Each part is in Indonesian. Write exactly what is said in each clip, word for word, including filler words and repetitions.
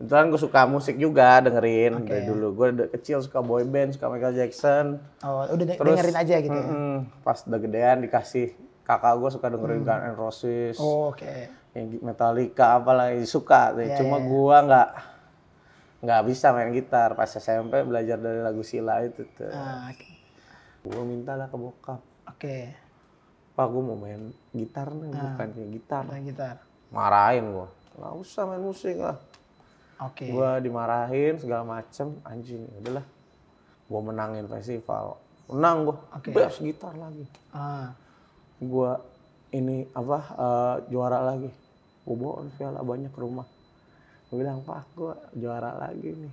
Kebetulan gue suka musik juga, dengerin okay. dari dulu. Gue udah kecil suka boy band, suka Michael Jackson. Oh, udah terus, dengerin aja gitu ya? Mm, pas udah gedean dikasih kakak gue suka dengerin hmm. Guns N Roses. Oh, oke. Okay. Metallica apalah, suka. Yeah, Cuma yeah. gue nggak nggak bisa main gitar. Pas S M P belajar dari lagu Sheila itu tuh. Ah, okay. Gue mintalah ke bokap. Oke. Okay. Pak, gue mau main gitar nih, ah, bukan kayak gitar. Main gitar. Marahin gue. Nggak usah main musik lah. Okay. Gue dimarahin segala macem, anjing, udahlah. Gue menangin festival, menang gue, okay. best gitar lagi. Ah. Gue ini apa uh, juara lagi. Gue bawa piala banyak ke rumah. Gue bilang, Pak, gue juara lagi nih.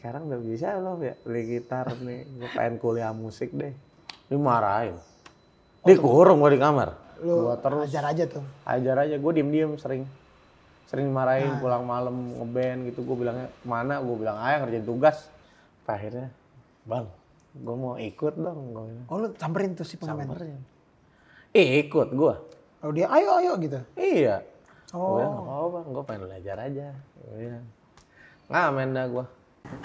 Sekarang udah bisa loh ya beli gitar nih. Gue pengen kuliah musik deh. Dimarahin. Oh, Dia kurung gue di kamar. Gue terus ajar aja tuh. Ajar aja, gue diem-diem sering. Sering dimarahin, nah. pulang malam ngeband gitu. Gue bilangnya, mana? Gue bilang, ayah ngerjain tugas. Akhirnya, bang, gue mau ikut dong. Oh, lu samperin tuh si pengamen? Samperin. Eh, ikut gue. Oh, dia ayo, ayo gitu? Iya. Oh. Gue bilang, gak apa-apa bang, gue pengen belajar aja. Ngamen dah gue.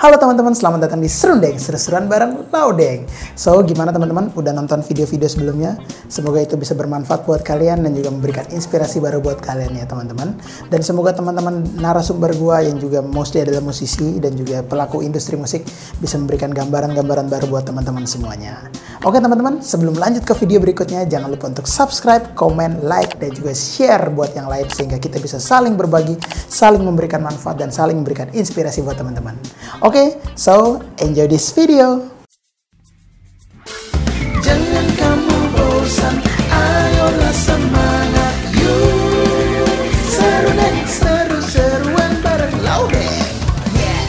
Halo teman-teman, selamat datang di Serundeng, seru-seruan bareng Laudeng. So, gimana teman-teman? Udah nonton video-video sebelumnya? Semoga itu bisa bermanfaat buat kalian dan juga memberikan inspirasi baru buat kalian ya teman-teman. Dan semoga teman-teman narasumber gua yang juga mostly adalah musisi dan juga pelaku industri musik bisa memberikan gambaran-gambaran baru buat teman-teman semuanya. Oke teman-teman, sebelum lanjut ke video berikutnya, jangan lupa untuk subscribe, komen, like, dan juga share buat yang lain sehingga kita bisa saling berbagi, saling memberikan manfaat, dan saling memberikan inspirasi buat teman-teman. Oke, okay, so enjoy this video. Jangan kamu bosan, ayolah semangat yuk. Seru dan seru-seruan bareng Laudeng. Yeah.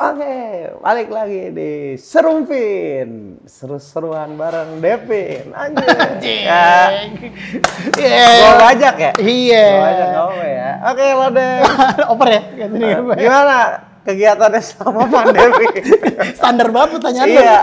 Oke, okay, balik lagi di Serumpin. Seru-seruan bareng Devin. Anjing. Anjing. Iya. Gua bajak ya? Iya. Gua bajak apa ya? Oke, okay, Laudeng. Oper ya? Uh, gimana kegiatannya selama pandemi? Standar banget pertanyaannya. Iya.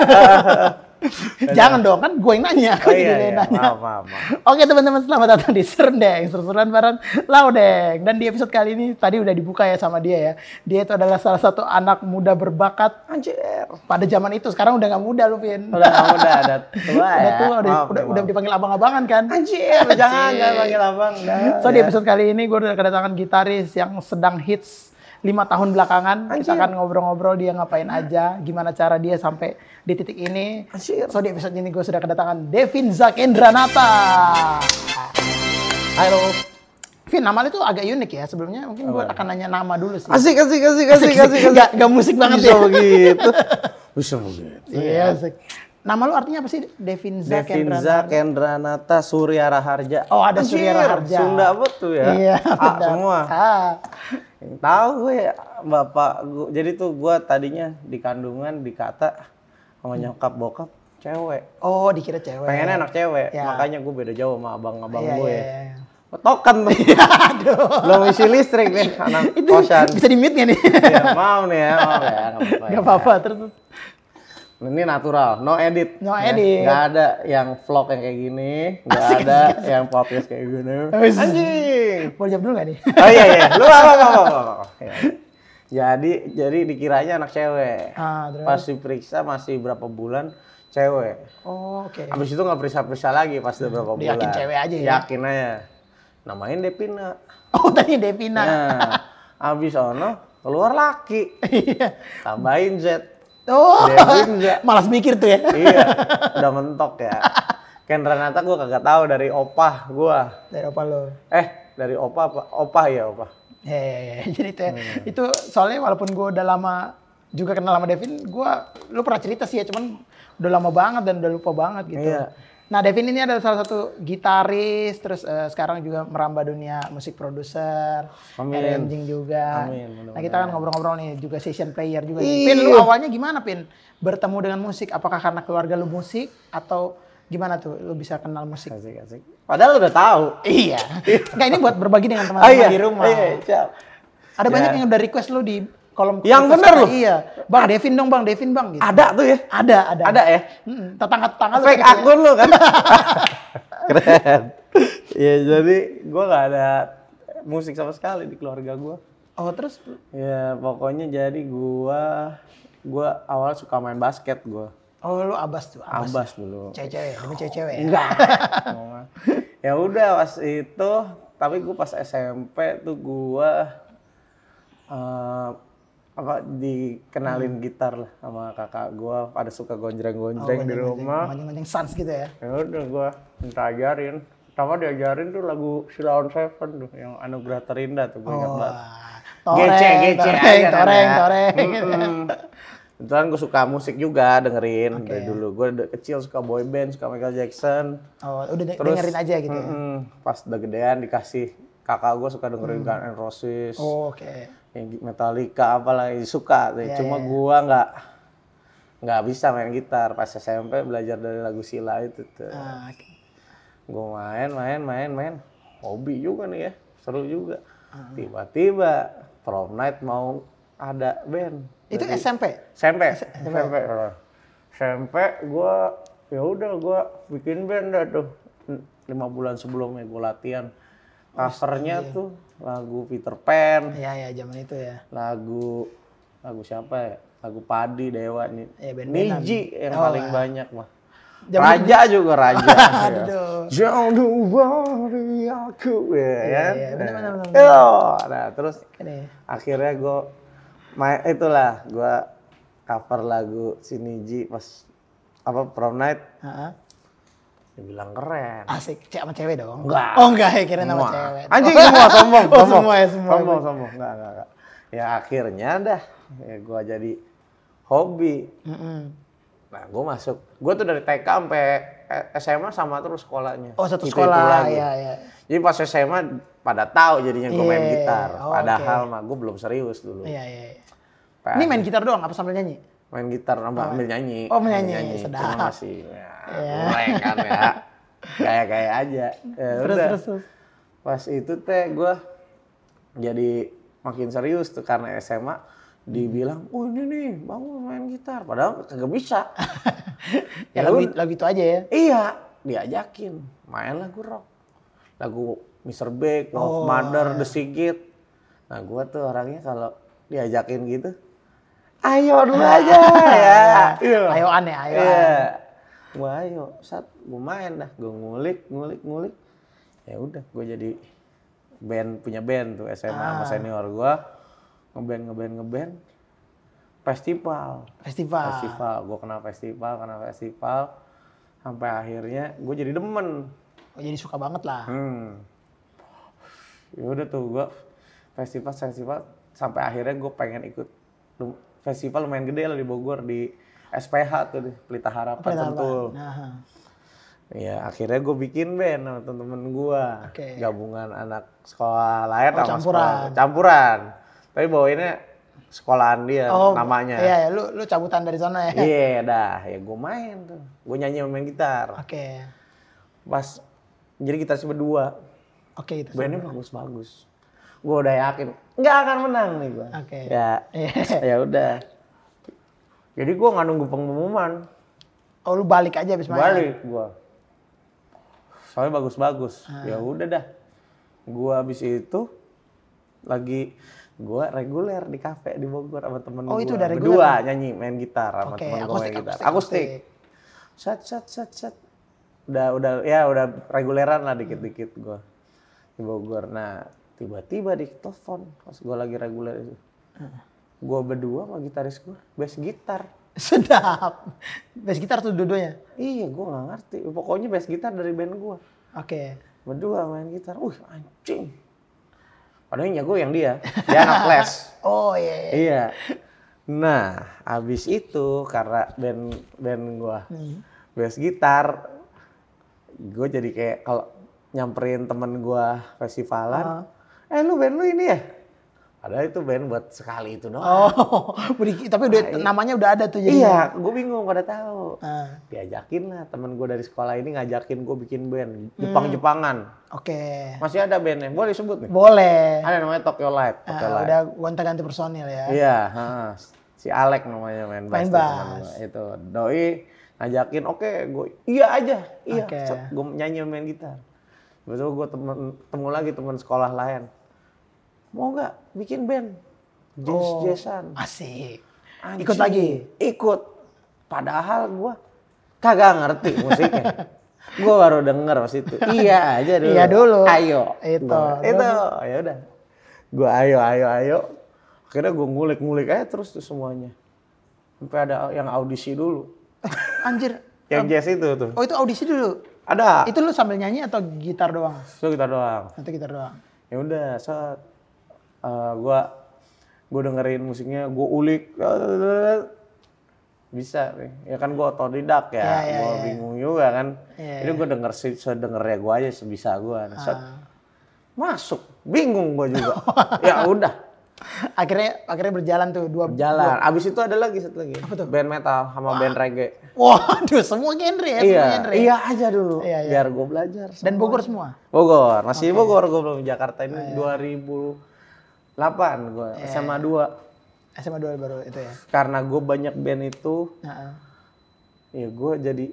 Jangan dong, kan gue yang nanya. Aku oh, jadi iya, iya. nanya. Maaf, maaf, maaf. Oke teman-teman, selamat datang di Serundeng, seru-seruan bareng Laudeng. Dan di episode kali ini, tadi udah dibuka ya sama dia ya. Dia itu adalah salah satu anak muda berbakat. Anjir. Pada zaman itu, sekarang udah gak muda lu, Vin. Udah gak muda, udah tua ya. Udah tua, udah, maaf, udah, maaf. udah dipanggil abang-abangan kan. Anjir, Anjir. jangan gak panggil abang. Nah, so ya. Di episode kali ini, gue udah kedatangan gitaris yang sedang hits. lima tahun belakangan. Anjir. Kita akan ngobrol-ngobrol dia ngapain aja, gimana cara dia sampai di titik ini. Anjir. So di episode ini gue sudah kedatangan Devinza Kendranata. Halo. Vin, nama lu tuh agak unik ya. Sebelumnya mungkin gue akan nanya nama dulu sih. Asik, asik, asik, asik, asik. Gak, gak musik banget ya. Bisa begitu. Bisa begitu. Iya, asik. Nama lu artinya apa sih? Devinza, Devinza Kendranata. Kendranata Surya Raharja. Oh, ada Anjir. Surya Raharja. Sunda betul ya. Iya, A, semua. Ah. Tahu gue ya, bapak gue. Jadi tuh gue tadinya di kandungan dikata sama nyokap bokap cewek. Oh, dikira cewek. Pengennya anak cewek. Ya. Makanya gue beda jauh sama abang-abang ya, gue. Iya, iya, iya. Token tuh. Aduh. Belum isi listrik nih anak itu kosan. Bisa di-mute nggak nih? Iya, mau nih ya, mau ya. Gak apa-apa ya. Terus. Ini natural, no edit. No edit. Nggak ada yang vlog yang kayak gini, nggak ada asik. yang podcast kayak gini. Anjing. Mau jawab dulu nggak nih? Oh iya iya, lu apa apa apa. Ya. Jadi jadi dikiranya anak cewek. Ah, pas diperiksa masih berapa bulan cewek. Oh oke. Okay. Abis itu nggak periksa-periksa lagi pas udah berapa bulan. Yakin cewek aja ya. Yakin aja. Namain Devina. Oh tadi Devina. Nah, abis ono keluar laki. Tambahin Z. Oh, malas mikir tuh ya. Iya, udah mentok ya. Kendranata gue kagak tahu dari opah gue. Dari opah lo? Eh, dari opah apa? Opah ya opah. Hehehe, jadi itu ya. Hmm. Itu soalnya walaupun gue udah lama juga kenal sama Devin, gue, lu pernah cerita sih ya, cuman udah lama banget dan udah lupa banget gitu. Iya. Nah, Devin ini adalah salah satu gitaris, terus uh, sekarang juga merambah dunia musik produser, arranging juga. Amin, bener-bener. Nah, kita kan ngobrol-ngobrol nih juga session player juga. Nih. Pin, lu awalnya gimana, Pin? Bertemu dengan musik, apakah karena keluarga lu musik atau gimana tuh lu bisa kenal musik? Asik, asik. Padahal lu udah tahu. Iya. Enggak, ini buat berbagi dengan teman-teman oh, iya. di rumah. Iya, siap. Ada ya. Banyak yang udah request lu di kolom yang bener loh. Iya. Bang Devin dong, Bang Devin Bang gitu. Ada tuh ya? Ada, ada. Ada ya? Heeh. Tetangga-tetangga lu. Fake akun lu kan. Keren. Ya jadi gua enggak ada musik sama sekali di keluarga gua. Oh terus? Ya pokoknya jadi gua, gua awal suka main basket gua. Oh lu abas tuh? Abas, abas dulu. Cewek-cewek, demi cewek-cewek ya? Enggak. Ya udah pas itu, tapi gua pas S M P tuh gua uh, apa dikenalin hmm. gitar lah sama kakak gua, ada suka gonjreng-gonjreng oh, di rumah. Mancing-mancing sans gitu ya? Ya udah gua minta ajarin. Pertama diajarin tuh lagu Sheila on tujuh tuh, yang Anugerah Terindah tuh gue ingat oh, banget. Toreng, gece, gece toreng, aja, toreng, kan, toreng. Kebetulan gue suka musik juga, dengerin okay. dari dulu. Gue kecil suka boy band, suka Michael Jackson. Oh, udah terus, dengerin aja gitu ya? Pas udah gedean dikasih kakak gue suka dengerin hmm. Guns N Roses. Oh, oke. Okay. Metallica apalah, suka. Yeah, Cuma yeah. gue nggak... nggak bisa main gitar. Pas S M P belajar dari lagu Sheila itu tuh. Ah, okay. Gue main, main, main, main. Hobi juga nih ya, seru juga. Uh-huh. Tiba-tiba prom night mau ada band. Itu jadi, S M P? S M P. S M P. S M P. S M P gue, ya udah gue bikin band dah tuh. Lima bulan sebelumnya gue latihan. Covernya oh, tuh lagu Peter Pan. Iya, ya zaman itu ya. Lagu, lagu siapa ya? Lagu Padi, Dewa nih. Ya, Nidji yang oh, paling ah. banyak mah. Jam raja itu. juga raja. Aduh. Jangan worry aku ya. Iya, iya, benar benar. Nah, terus ini. Akhirnya gue main itulah, gue cover lagu si Nidji pas apa prom night. Heeh. Dia bilang keren. Asik, cewek sama cewek dong. Enggak. Oh, enggak, ya kira sama cewek. Anjing semua sombong, sombong. Oh, semua ya, semua. Sombong, sombong. Enggak, enggak, enggak. Ya akhirnya dah ya gue jadi hobi. Mm-mm. Nah, gue masuk. Gue tuh dari T K sampai S M A sama terus sekolahnya. Oh, satu sekolah. Iya, iya. Jadi pas S M A pada tahu jadinya gue yeah. main gitar. Oh, padahal okay. mah gue belum serius dulu. Iya, yeah, iya. Yeah, yeah. Ini main gitar doang apa sambil nyanyi? Main gitar sambil oh. nyanyi. Oh, nyanyi. nyanyi. Sedap. Cuma masih ya, yeah. mulai kan ya. Gaya-gaya aja. Ya, terus, terus, terus. Pas itu teh gue jadi makin serius tuh karena S M A. Dibilang, oh ini nih bangun main gitar, padahal kagak bisa. Ya lagu, lagu itu aja ya? Iya, diajakin main lagu rock. Lagu mister Big, Love oh, Mother, The S I G I T Nah gue tuh orangnya kalau diajakin gitu, ayo dulu aja ya. Ayo aneh, ayo yeah. Gue ayo, saat gue main dah, gue ngulik, ngulik, ngulik. Ya udah, gue jadi band, punya band tuh S M A ah. sama senior gue. Ngeband, ngeband, ngeband, festival. Festival. Festival, gue kena festival, kena festival. Sampai akhirnya gue jadi demen. Oh, jadi suka banget lah. Hmm. Yaudah tuh gue festival, festival. Sampai akhirnya gue pengen ikut festival lumayan gede lah di Bogor. Di S P H tuh, di Pelita Harapan. Pelita Sentul. Nah. Ya akhirnya gue bikin band sama temen-temen gue. Okay. Gabungan anak sekolah lain oh, sama campuran. Sekolah. Campuran. Tapi bawainnya sekolahan dia oh, namanya. Iya, ya, lu lu cabutan dari sana ya? Iya, yeah, dah. Ya gue main tuh. Gue nyanyi main gitar. Oke. Okay. Pas, jadi kita berdua. Oke, okay, itu. Bandnya bagus-bagus. Gue udah yakin, nggak akan menang nih gue. Oke. Okay. Ya, yeah. ya udah. Jadi gue nggak nunggu pengumuman. Oh, lu balik aja abis main? Balik gue. Soalnya bagus-bagus. Ah. Ya udah dah. Gue abis itu lagi... gue reguler di kafe di Bogor sama temen oh, gue berdua nyanyi main gitar sama okay, temen gue main gitar akustik set set set set udah udah ya udah reguleran lah dikit dikit gue di Bogor. Nah tiba-tiba di telepon pas gue lagi reguler itu gue berdua sama gitaris gue bass gitar sedap bass gitar tuh dua-duanya iya gue nggak ngerti pokoknya bass gitar dari band gue oke okay. berdua main gitar uh anjing. Padahal nyago yang dia, dia anak flash. Oh iya, iya. Iya. Nah, abis itu karena band band gue hmm. bass gitar, gue jadi kayak kalau nyamperin temen gue festivalan, uh. eh lu band lu ini ya? Padahal itu band buat sekali itu dong. Oh, tapi udah nah, namanya udah ada tuh jadi. Iya, gue bingung pada tahu. Uh. Diajakin lah temen gue dari sekolah ini ngajakin gue bikin band Jepang-Jepangan. Oke. Okay. Masih ada bandnya, boleh disebut nih? Boleh. Ada namanya Tokyo Live. Tokyo uh, Live. Udah gonta-ganti personil ya. Iya. Uh, si Alek namanya main bass. Main bass. Itu doi ngajakin, oke, okay, gue iya aja, iya. Okay. Gue nyanyi main gitar. Betul, gue temu lagi temen sekolah lain. mau nggak bikin band jazz-jazzan? Oh, asik. Anjing. Ikut lagi? Ikut. Padahal gue kagak ngerti musiknya. Gue baru denger pas itu. Iya aja dulu. Iya dulu. Ayo. Itu. Gua, itu. Ya udah. Gue ayo, ayo, ayo. Akhirnya gue ngulik-ngulik aja terus tuh semuanya. Sampai ada yang audisi dulu. Anjir. Yang um, jazz itu tuh. Oh itu audisi dulu? Ada. Itu lu sambil nyanyi atau gitar doang? Itu gitar doang. Itu gitar doang. Ya udah, saat uh, gue gue dengerin musiknya, gue ulik, bisa nih. Ya kan gue otodidak ya, ya, ya gue ya. bingung juga kan. Jadi ya, ya. gue denger sedengernya gue aja sebisa gue. Nah, saat ah. masuk, bingung gue juga. Ya udah. Akhirnya akhirnya berjalan tuh dua jalan. Abis itu ada lagi satu lagi. Apa tuh? Band metal sama Wah. band reggae. Waduh, semua genre ya, iya, semua genre. Iya aja dulu. Iya, iya. Biar gue belajar. Semua. Dan Bogor semua? Bogor, masih okay. Bogor gue belum Jakarta ini oh, iya. dua ribu delapan gue yeah. S M A dua. S M A dua baru itu ya. Karena gue banyak band itu. Uh-uh. Ya gue jadi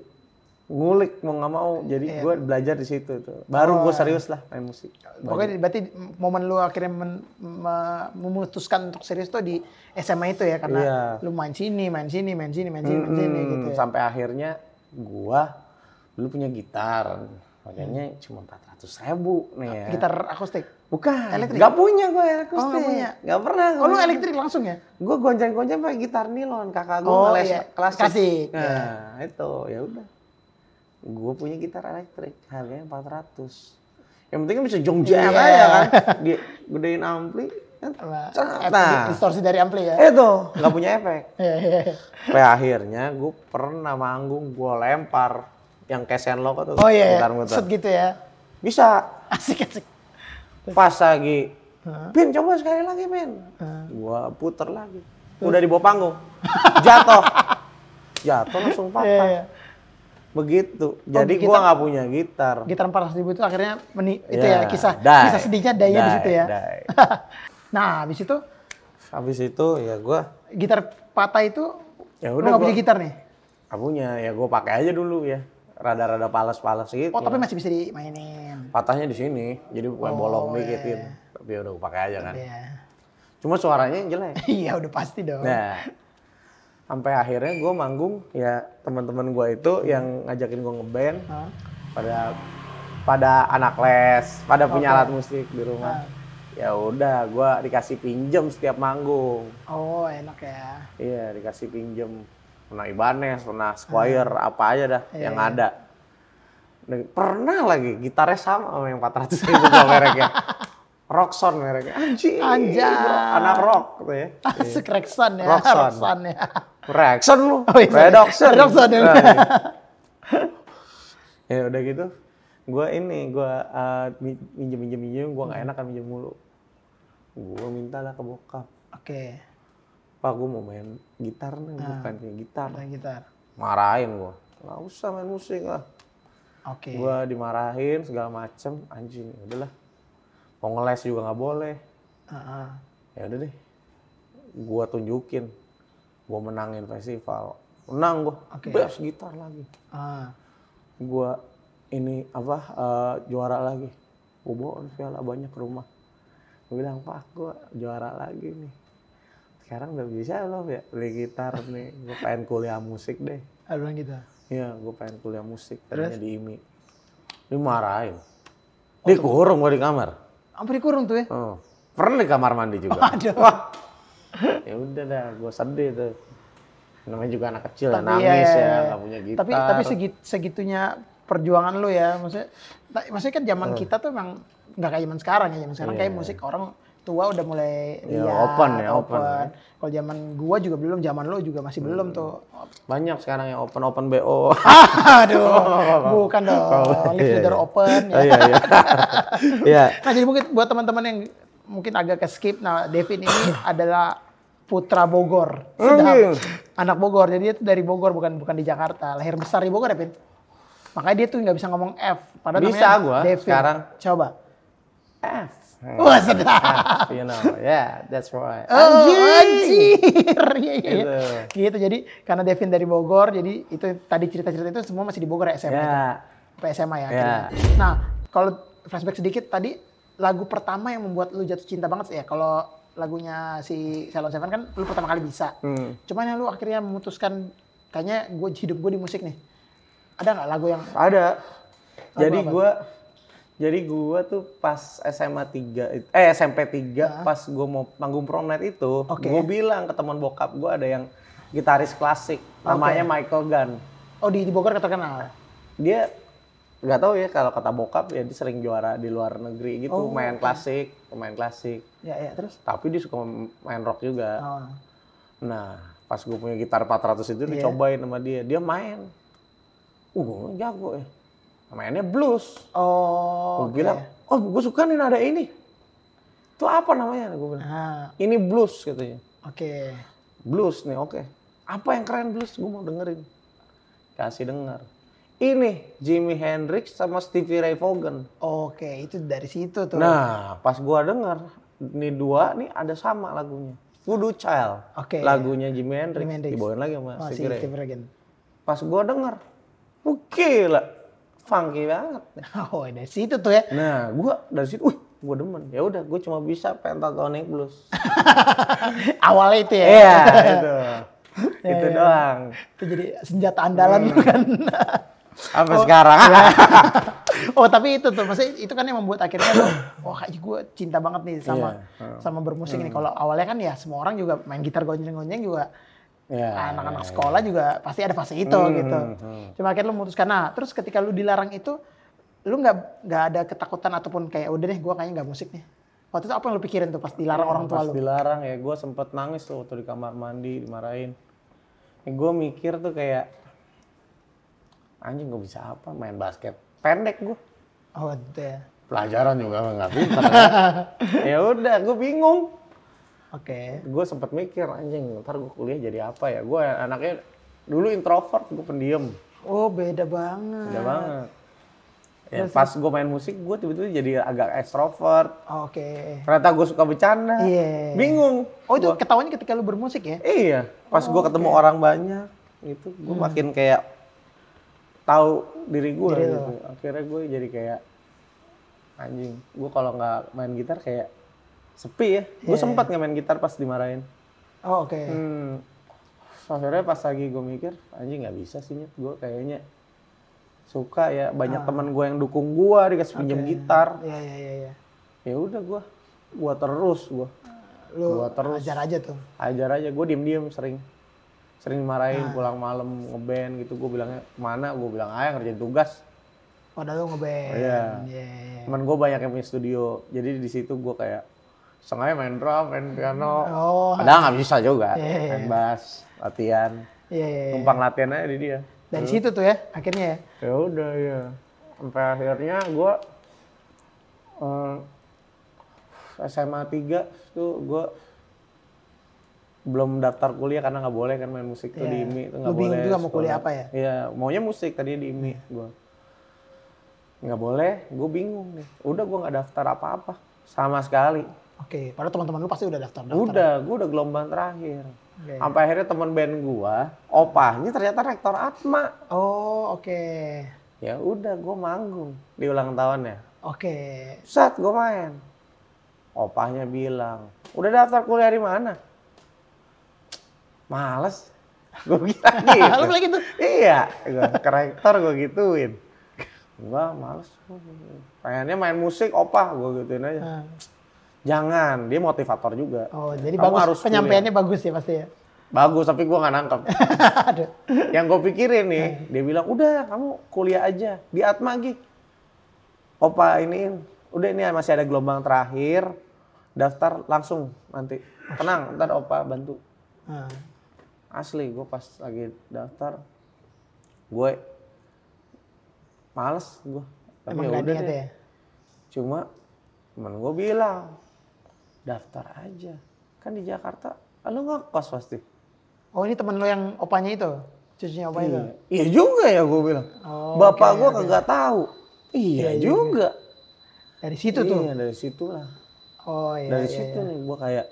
ngulik mau nggak mau, jadi iya. gue belajar di situ tuh. Baru oh. gue serius lah main musik. Pokoknya berarti momen lu akhirnya men, me, memutuskan untuk serius tuh di S M A itu ya, karena iya. lu main sini, main sini, main sini, main sini, main mm-hmm. sini gitu. Ya. Sampai akhirnya gue lu punya gitar, harganya cuma empat ratus ribu nih ya. Gitar akustik? Bukan, elektrik. Gak punya gue akustik. Oh, gak punya. Gak pernah. Oh lu elektrik langsung ya? Gue gonjang-gonjang pakai gitar nilon, kakak gue oh, ngeles iya. klasik. Klasik. Nah yeah. itu ya udah. Gue punya gitar elektrik, harganya empat ratus. Yang penting bisa jong-jang yeah. aja kan. Dia gedein ampli, kan. Nah, distorsi dari ampli ya. Itu, gak punya efek. Sampai akhirnya gue pernah manggung, gue lempar yang kesen lo kok tuh. Oh iya, yeah. set gitu ya. Bisa. Asik-asik. Pas lagi, Pin coba sekali lagi Pin. Uh. Gue puter lagi. Udah di bawah panggung, jatuh. Jatuh langsung patah. Yeah, yeah. Begitu, jadi oh, gue nggak punya gitar. Gitar empat ratus ribu itu akhirnya meni, itu yeah, ya kisah die, kisah sedihnya daya di situ ya. Nah, habis itu, habis itu ya gue gitar patah itu, ya udah nggak punya gitar nih. Nggak punya, ya gue pakai aja dulu ya. Rada-rada palas-palas gitu. Oh tapi masih bisa dimainin. Patahnya di sini, jadi gue oh, bolong yeah. dikitin. Tapi udah gue pakai aja kan. Yeah. Cuma suaranya jelek. Iya udah pasti dong. Nah. Sampai akhirnya gue manggung, ya teman-teman gue itu hmm. yang ngajakin gue ngeband huh? pada pada anak les, pada okay. punya alat musik di rumah. Huh. Ya udah, gue dikasih pinjem setiap manggung. Oh enak ya. Iya dikasih pinjem, pernah Ibanez, pernah Squire, hmm. apa aja dah yeah. yang ada. Pernah lagi gitarnya sama sama yang empat ratus ribu mereknya. Roxon mereknya, anjir, anak rock gitu ya. Asik Rexon ya, Roxon ya. Rexon lu, oh, Redoxon. Redoxon ya. Nah, ya udah gitu, gue ini, gue uh, minjem-minjem-minjem, gue gak enak kan minjem mulu. Gue mintalah ke bokap. Oke. Okay. Pak, gue mau main gitar nih, nah, bukan kayak gitar. Main gitar. Marahin gue, gak usah main musik lah. Oke. Okay. Gue dimarahin segala macem, anjing, udahlah. Mau ngeles juga nggak boleh. Uh-huh. Ya udah deh, gua tunjukin, gua menangin festival, menang gua, okay. best gitar lagi. Uh. Gua ini apa uh, juara lagi. Gua bawa piala banyak ke rumah. Gua bilang Pak, gua juara lagi nih. Sekarang udah bisa loh ya beli gitar nih. Gua pengen kuliah musik deh. Aduh gitar. Iya, gua pengen kuliah musik. Ternyata di I M I. Dimarahin. Dikurung gua di kamar. Hampir kurung tuh ya? Oh, pernah di kamar mandi juga. Waduh. Wah, ya udah dah, gue sedih tuh. Namanya juga anak kecil, tapi nangis ya, ya, gak punya gitar. Tapi, tapi segit, segitunya perjuangan lu ya, maksudnya, maksudnya kan zaman uh. kita tuh emang nggak kayak zaman sekarang ya. Zaman sekarang yeah. kayak musik orang tua udah mulai yeah, lihat, open ya, open. open. Kalau zaman gua juga belum, zaman lu juga masih hmm. belum tuh. Banyak sekarang yang open open B O. Aduh, bukan dong. Oh, Live Leader Open. Ya. Iya, iya. yeah. Nah jadi mungkin buat teman-teman yang mungkin agak ke skip, nah Devin ini adalah putra Bogor, sedap anak Bogor. Jadi dia tuh dari Bogor, bukan bukan di Jakarta. Lahir besar di Bogor, Devin. Makanya dia tuh nggak bisa ngomong F. Padahal bisa gua Devin. Sekarang. Coba. F. Wah sedap, you know, yeah, that's right. Oh, anjir, yeah, yeah, yeah. gitu. Jadi karena Devin dari Bogor, jadi itu tadi cerita-cerita itu semua masih di Bogor ya S M A, yeah. P S M A ya. Yeah. Nah, kalau flashback sedikit tadi lagu pertama yang membuat lu jatuh cinta banget sih ya? Kalau lagunya si Sheila on seven kan lu pertama kali bisa. Hmm. Cuman yang lu akhirnya memutuskan kayaknya gue hidup gue di musik nih. Ada nggak lagu yang? Ada. Lagu jadi gue, jadi gue tuh pas S M A tiga, eh S M P tiga nah. Pas gue mau panggung prom night itu, okay. Gue bilang ke teman bokap gue ada yang gitaris klasik, namanya okay. Michael Gunn. Oh di, di Bogor terkenal. Dia nggak tahu ya kalau kata bokap ya dia sering juara di luar negeri gitu, oh, main okay. klasik, main klasik. Ya ya terus. Tapi dia suka main rock juga. Oh. Nah pas gue punya gitar empat ratus itu yeah. dicobain sama dia, dia main. Uh, jago ya. Mainnya blues. Oh. Gue okay. bilang, oh gue suka nih nada ini. Itu apa namanya? Gue bilang. Ah. Ini blues katanya. Oke. Okay. Blues nih, oke. Okay. Apa yang keren blues? Gue mau dengerin. Kasih denger. Ini Jimi Hendrix sama Stevie Ray Vaughan. Oke, okay, itu dari situ tuh. Nah, pas gue denger, ini dua nih ada sama lagunya. Voodoo Child. Oke. Okay. Lagunya Jimi Hendrix. Jimi Hendrix. Dibawain lagi sama oh, Stevie Ray. Stevie Ray. Pas gue denger, oh gila, funky banget. Oh dari situ tuh ya. Nah gue dari situ, wih gue demen. Ya udah gue cuma bisa pentatonic blues. Awalnya itu ya? Iya itu. Ya, itu ya. Doang. Itu jadi senjata andalan hmm. kan. Sampai oh, sekarang. Ya. Oh tapi itu tuh, maksudnya itu kan yang membuat akhirnya tuh, wah kayaknya gue cinta banget nih sama yeah. sama bermusik hmm. nih. Kalau awalnya kan ya semua orang juga main gitar gonjeng-gonjeng juga. Ya, anak-anak ya, sekolah ya. Juga pasti ada fase itu hmm, gitu. Hmm. Cuma akhirnya lu memutuskan. Nah, terus ketika lu dilarang itu, lu nggak nggak ada ketakutan ataupun kayak udah deh, gua kayaknya nggak musik nih. Waktu itu apa yang lu pikirin tuh pas dilarang ya, orang tua pas lu? Pas dilarang ya, gua sempet nangis tuh waktu di kamar mandi dimarahin. Ya, gua mikir tuh kayak anjing gua bisa apa? Main basket pendek gua. Oh deh. Pelajaran juga nggak pintar. Ya udah, gua bingung. Oke, okay. Gue sempat mikir anjing, ntar gue kuliah jadi apa ya? Gue anaknya dulu introvert, gue pendiam. Oh beda banget. Beda banget. Ya, pas gue main musik, gue tiba-tiba jadi agak ekstrovert. Oke. Okay. Ternyata gue suka bercanda. Iya. Yeah. Bingung. Oh itu gua... ketawanya ketika lu bermusik ya? Iya. Pas oh, gue ketemu okay. orang banyak, gitu, gue hmm. makin kayak tahu diri gue gitu. Akhirnya gue jadi kayak anjing. Gue kalau nggak main gitar kayak sepi ya, yeah. Gue sempat nggak main gitar pas dimarahin. Oh oke. Okay. Hmm, akhirnya pas lagi gue mikir, anjing nggak bisa sih nyet, gue kayaknya suka ya banyak ah. teman gue yang dukung gue dikasih okay. pinjam gitar. Iya iya iya. Ya udah gue, gue terus gue. Gue terus. Ajar aja tuh. Ajar aja, gue diem diem sering, sering dimarahin ah. pulang malam ngeband gitu, gue bilangnya mana, gue bilang ayah ngerjain tugas. Padahal lu ngeband. Iya. Yeah. Temen gue banyak yang punya studio, jadi di situ gue kayak sengaja main drum, main piano, oh, padahal nggak bisa juga, yeah. main bass, latihan, yeah, yeah, yeah. numpang latihan aja di dia. Dari situ tuh ya, akhirnya ya? Ya udah ya, sampai akhirnya gue um, S M A tiga tuh gue belum daftar kuliah karena nggak boleh kan main musik yeah. tuh di I M I itu nggak boleh. Lu bingung juga mau kuliah apa ya? Iya, maunya musik tadi di I M I gue, nggak boleh, gue bingung nih. Udah gue nggak daftar apa-apa sama sekali. Oke, padahal teman-teman lu pasti udah daftar-daftar. Udah, gue udah gelombang terakhir. Okay. Sampai akhirnya teman band gue, opahnya ternyata rektor Atma. Oh, oke. Okay. Ya udah, gue manggung di ulang tahunnya. Oke. Okay. Set, gue main. Opahnya bilang, udah daftar kuliah di mana? Males. Gue bilang gitu. Lu bilang gitu? Iya, ke rektor gue gituin. Gue males. Pengennya main musik, opah gue gituin aja. Hmm. Jangan, dia motivator juga. Oh, jadi kamu bagus, harus penyampaiannya kuliah. Bagus ya pasti ya? Bagus, tapi gue gak nangkep. Yang gue pikirin nih, dia bilang, udah kamu kuliah aja, di Atma lagi. Opa iniin, udah ini masih ada gelombang terakhir, daftar langsung nanti. Tenang, ntar opa bantu. Hmm. Asli, gue pas lagi daftar, gue males gue. Tapi emang yaudah deh. Ya? Cuma temen gue bilang, daftar aja, kan di Jakarta lo nggak kos pasti. Oh ini temen lo yang opanya itu, cucunya opanya iya. itu? Iya juga ya gue bilang, oh, bapak okay, gue okay. kagak tahu. Iya, iya juga. Dari situ iya, tuh? Iya dari situ lah. Oh iya. Dari iya, situ iya. nih gue kayak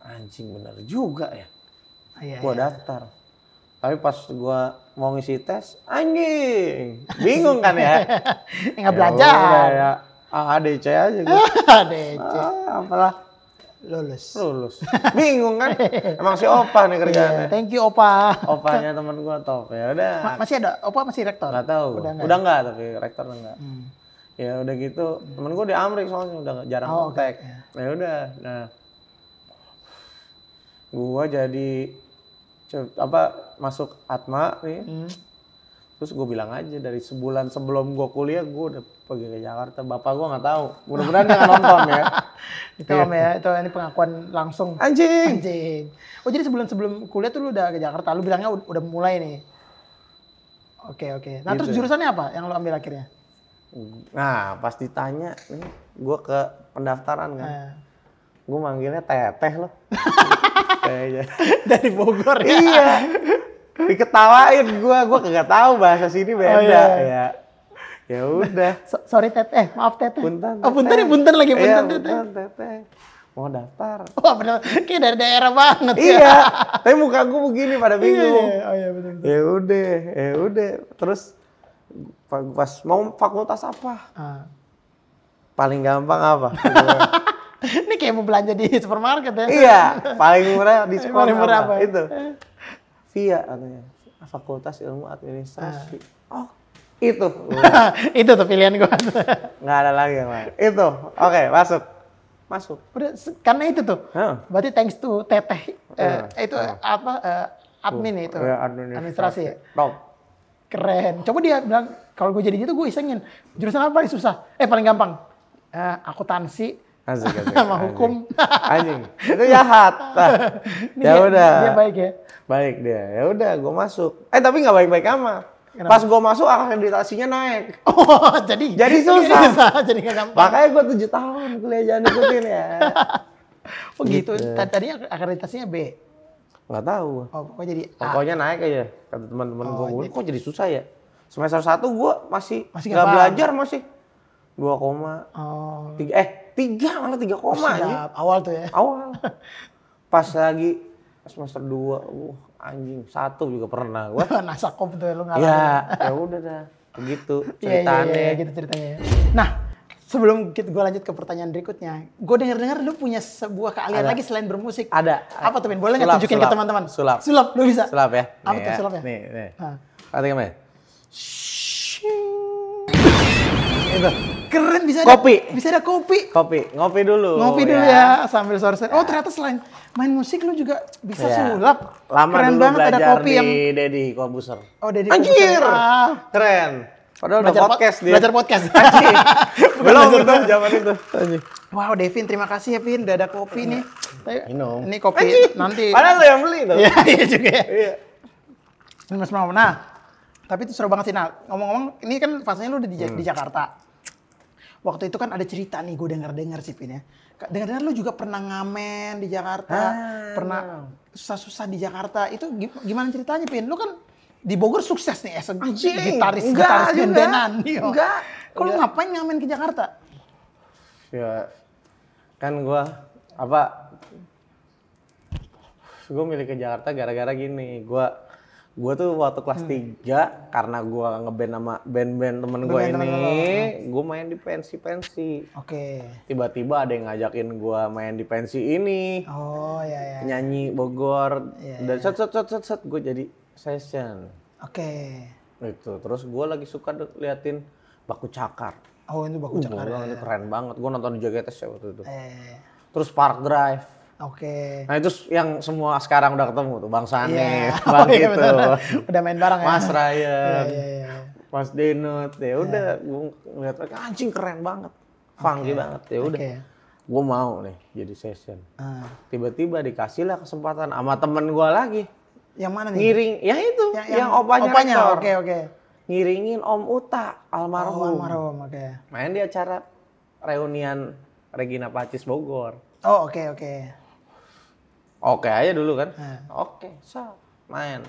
anjing bener juga ya. Iya, gue iya. daftar, tapi pas gue mau ngisi tes anjing, bingung kan ya? Nggak belajar. Ya, A D C aja gue. A D C. Ah, apalah. Lulus. Lulus. Bingung kan? Emang si Opa nih kerjaannya. Yeah, thank you Opa. Opanya temen gue top ya. Udah. Ma masih ada Opa masih rektor? Gak tahu. Udah enggak, udah enggak tapi rektor enggak. Hmm. Ya udah gitu. Temen gue di Amrik soalnya udah jarang oh, kontak. Okay. Ya nah, udah. Nah. Gue jadi apa masuk Atma nih. Hmm. Terus gue bilang aja dari sebulan sebelum gue kuliah gue udah pergi ke Jakarta. Bapak gue nggak tahu. Mudah-mudahan dia nggak nonton ya. Itu om ya, itu ini pengakuan langsung. Anjing. Anjing. Oh jadi sebulan sebelum kuliah tuh lu udah ke Jakarta. Lu bilangnya udah mulai nih. Oke oke. Nah gitu. Terus jurusannya apa yang lu ambil akhirnya? Nah pas ditanya nih, gue ke pendaftaran kan. Nah. Gue manggilnya Teteh loh. Dari Bogor ya. Iya. Diketawain gue, gue kagak tahu bahasa sini beda. Oh, iya. Ya, ya udah. So, sorry Teteh, maaf Teteh. Punten. Oh Punten, Punten lagi Punten iya, Teteh. Tete. Mau daftar. Wah oh, benar, kayak dari daerah banget. Iya. Ya. Tapi muka gue begini pada bingung. Iya, iya. Oh iya betul. Ya udah, ya udah. Terus pas mau fakultas apa? Ah. Paling gampang apa? Ini kayak mau belanja di supermarket ya? Iya. Paling murah di supermarket. Murah apa? Itu. Iya, katanya Fakultas Ilmu Administrasi. Ah. Oh, itu. Itu tuh pilihan gua. Nggak ada lagi yang lain. Itu, oke, okay, masuk, masuk. Udah, karena itu tuh. Huh? Berarti thanks to Teteh, yeah. eh, itu yeah. apa eh, admin itu, yeah, administrasi. administrasi ya? Top. Keren. Coba dia bilang kalau gue jadi gitu gue isengin jurusan apa paling susah? Eh paling gampang. Eh, akuntansi. Asik, asik, sama anjing. Hukum. Anjing. Itu jahat. Nah, ya udah. Dia baik ya. Baik dia. Ya udah, gue masuk. Eh tapi nggak baik-baik amat. Kenapa? Pas gue masuk akreditasinya naik. Oh, jadi. Jadi susah. susah. Jadi nggak gampang. Makanya gue tujuh tahun kuliah jangan ikutin ya. Oh gitu. gitu. Tadi akreditasinya B. Nggak tahu. Oh, pokoknya jadi A. Pokoknya naik aja. Kata teman-teman oh, gue, kok jadi susah ya. Semester satu gue masih nggak belajar masih. Dua koma. Oh. Tiga. Eh. Tiga malah tiga koma aja. Awal tuh ya? Awal. Pas lagi semester dua, uh, anjing satu juga pernah gue. Nasakom tuh lu ngalamin. Ya, ya udah dah. Begitu ceritanya. Iya, iya, iya, gitu ceritanya. Nah, sebelum gue lanjut ke pertanyaan berikutnya, gue denger-dengar lu punya sebuah keahlian lagi selain bermusik. Ada. Apa tuh, Ben? Boleh nggak tunjukin ke teman-teman? Sulap. Sulap, lu bisa? Sulap ya? Apa tuh sulap ya? Nih, nih. Perhatikan ya. Itu. Keren bisa ada kopi. Bisa ada kopi. Kopi. Ngopi dulu. Ngopi dulu ya, ya sambil sore-sore. Oh, ternyata selain main musik lu juga bisa ya. Sulap. Lama keren dulu banget belajar ada kopi di yang Deddy Corbuzier. Oh, Deddy Corbuzier. Anjir. Ah. Keren. Padahal belajar udah podcast po dia. Belajar podcast. Belum belum zaman itu. Anjir. Wow, Devin terima kasih ya, Vin. Udah ada kopi nih. Minum. Ini kopi anjir. Nanti. Padahal lu yang beli tuh. Iya, iya juga. Iya. Ini Mas Mama. Nah, tapi itu seru banget sih. Nah, ngomong-ngomong ini kan fasenya lu udah di, hmm. di Jakarta. Waktu itu kan ada cerita nih gue denger-denger sih Pin ya. Dengar-dengar lu juga pernah ngamen di Jakarta, ah, pernah susah-susah di Jakarta. Itu gimana ceritanya Pin? Lu kan di Bogor sukses nih as a gitaris-gitaris band-bandan. Enggak. Kok lu ngapain ngamen ke Jakarta? Ya kan gue apa gue milih ke Jakarta gara-gara gini, gue Gue tuh waktu kelas tiga, hmm. karena gue ngeband sama band-band temen gue ini, gue main di pensi-pensi. Oke. Okay. Tiba-tiba ada yang ngajakin gue main di pensi ini. Oh iya iya. Nyanyi Bogor, ya, dan set set set set, set. Gue jadi session. Oke. Okay. Itu, terus gue lagi suka liatin Baku Cakar. Oh itu Baku uh, Cakar ya. Itu keren banget, gue nonton di J G T S ya waktu itu. Eh. Terus Park Drive. Oke. Nah itu yang semua sekarang udah ketemu tuh Bang Sanip, yeah. Bang oh, iya, gitu. Udah main bareng ya. Mas Ryan, yeah, yeah, yeah. Mas Denut, ya udah yeah. Gue ngeliat anjing keren banget, funky okay. banget ya udah. Okay. Gue mau nih jadi session. Uh. Tiba-tiba dikasihlah kesempatan sama temen gue lagi. Yang mana nih? Ngiring, ya itu, yang, yang, yang opanya. Opanya, oke okay, oke. Okay. Ngiringin Om Uta almarhum. Oh, almarhum, oke. Okay. Main di acara reunian Regina Pacis Bogor. Oh oke okay, oke. Okay. Oke aja dulu kan, hmm. oke, so main,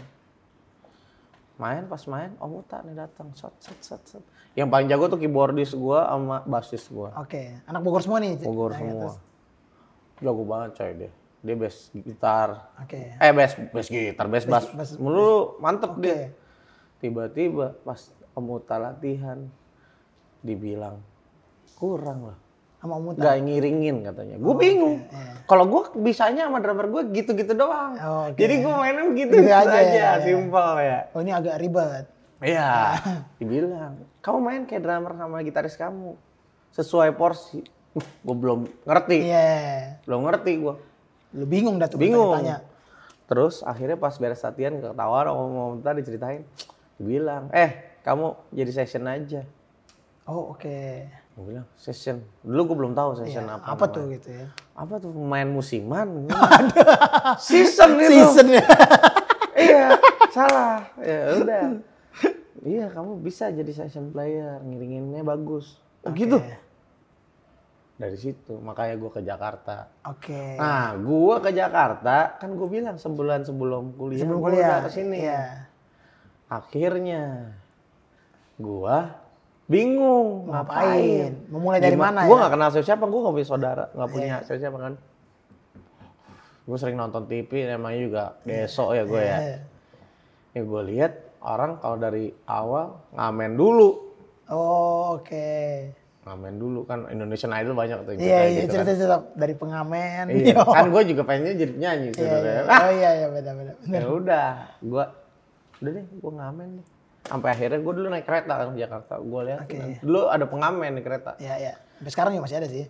main pas main Om Uta nih datang, set set set set. Yang paling jago tuh keyboardis gue sama bassis gue. Oke, anak Bogor semua nih. Bogor nah, semua, jago banget coy dia, dia bass gitar, okay. eh bass bass gitar, bass bass, mulu mantep okay. dia. Tiba-tiba pas Om Uta latihan, dibilang Kurang loh. Sama Om Uta. Gak ngiringin katanya. Gue oh, bingung. Okay, yeah. Kalau gue bisanya sama drummer gue gitu-gitu doang. Oh, okay. Jadi gue mainnya gitu, gitu aja, aja. Ya, simple ya. Oh ini agak ribet. Iya. Dibilang, kamu main kayak drummer sama gitaris kamu. Sesuai porsi. Gue belum ngerti. Yeah. Belum ngerti gue. Lu bingung dah tuh. Bingung. Terus akhirnya pas beres latihan ketawa Om Uta diceritain. Bilang, eh kamu jadi session aja. Oh oke. Okay. Gue bilang session. Dulu gue belum tahu session ya, apa. Apa namanya. Tuh gitu ya? Apa tuh pemain musiman? Season itu. Season ya. Iya salah. Ya udah. Iya kamu bisa jadi session player, ngiringinnya bagus. Okay. Gitu. Dari situ, makanya gue ke Jakarta. Oke. Okay. Nah, gue ke Jakarta, kan gue bilang sebulan sebelum kuliah, sebelum kuliah ke sini. Iya. Akhirnya, gue bingung ngapain. ngapain. Memulai dari Gimana, mana? Gue ya? Gak kenal siapa, gue gak punya saudara, gak punya yeah. siapa kan. Gue sering nonton T V, namanya juga besok yeah. ya gue yeah. ya. Ya gue lihat orang kalau dari awal ngamen dulu. Oh, oke. Okay. Pengamen dulu kan Indonesian Idol banyak tuh cerita yeah, gitu. Iya, iya cerita-cerita kan. Dari pengamen. Iya. Kan gue juga pengennya jadi penyanyi sebenarnya. Yeah, yeah. Oh iya iya beda-beda. Ya udah, gue udah deh gue ngamen deh. Sampai akhirnya gue dulu naik kereta kan ke Jakarta. Gue lihat okay. nah, dulu ada pengamen di kereta. Iya, yeah, iya. Yeah. Sampai sekarang ya masih ada sih.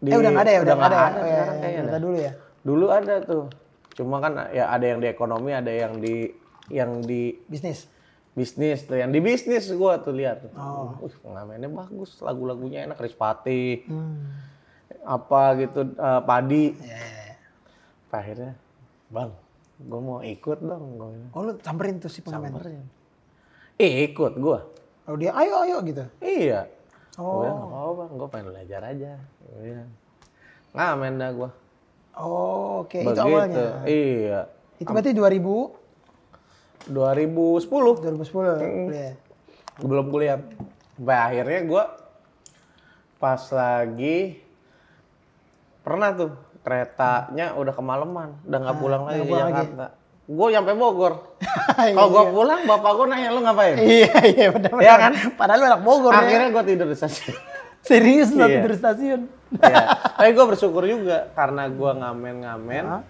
Di, eh udah enggak ada ya, udah enggak ada. ada. Oh, iya, sekarang iya, iya. dulu ya. Dulu ada tuh. Cuma kan ya ada yang di ekonomi, ada yang di yang di bisnis. Bisnis tuh, yang di bisnis gue tuh lihat. Oh. Uh, pengamennya bagus, lagu-lagunya enak, Rispati, hmm. apa gitu, uh, Padi. Yeah. Akhirnya, bang, gue mau ikut dong. Oh lu samperin tuh si pengamen? Samperin. Eh ikut gue. Oh dia ayo ayo gitu? Iya. Oh. Gue bilang, oh bang, gue pengen belajar aja. Ngamen dah gue. Oh oke, okay. Itu awalnya? Iya. Itu berarti dua ribu? dua ribu sepuluh dua ribu sepuluh kuliah. Belum kuliah. Sampai akhirnya gue pas lagi pernah tuh keretanya udah kemalaman, udah nggak pulang ah, lagi ke Jakarta. Gue nyampe Bogor. Kalau gue pulang bapak gue nanya lu ngapain? Iya iya benar-benar. Ya kan? Padahal lu anak Bogor. Akhirnya ya. Gue tidur di stasiun. Serius lu iya. tidur di stasiun? Iya. Tapi gue bersyukur juga karena gue ngamen-ngamen. Uh-huh.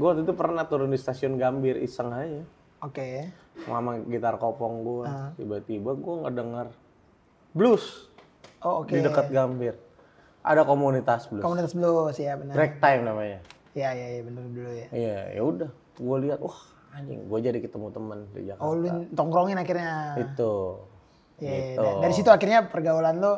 Gue waktu itu pernah turun di stasiun Gambir iseng aja. Oke. Okay. Mama gitar kopong gue, uh. tiba-tiba gue ngedenger blues oh, okay. di dekat Gambir. Ada komunitas blues. Komunitas blues ya benar. Break time namanya. Iya iya ya, benar dulu ya. Iya ya udah, gue lihat wah anjing, gue jadi ketemu temen di Jakarta. Oh lu tongkrongin akhirnya. Itu. Iya. Gitu. Dari situ akhirnya pergaulan lo,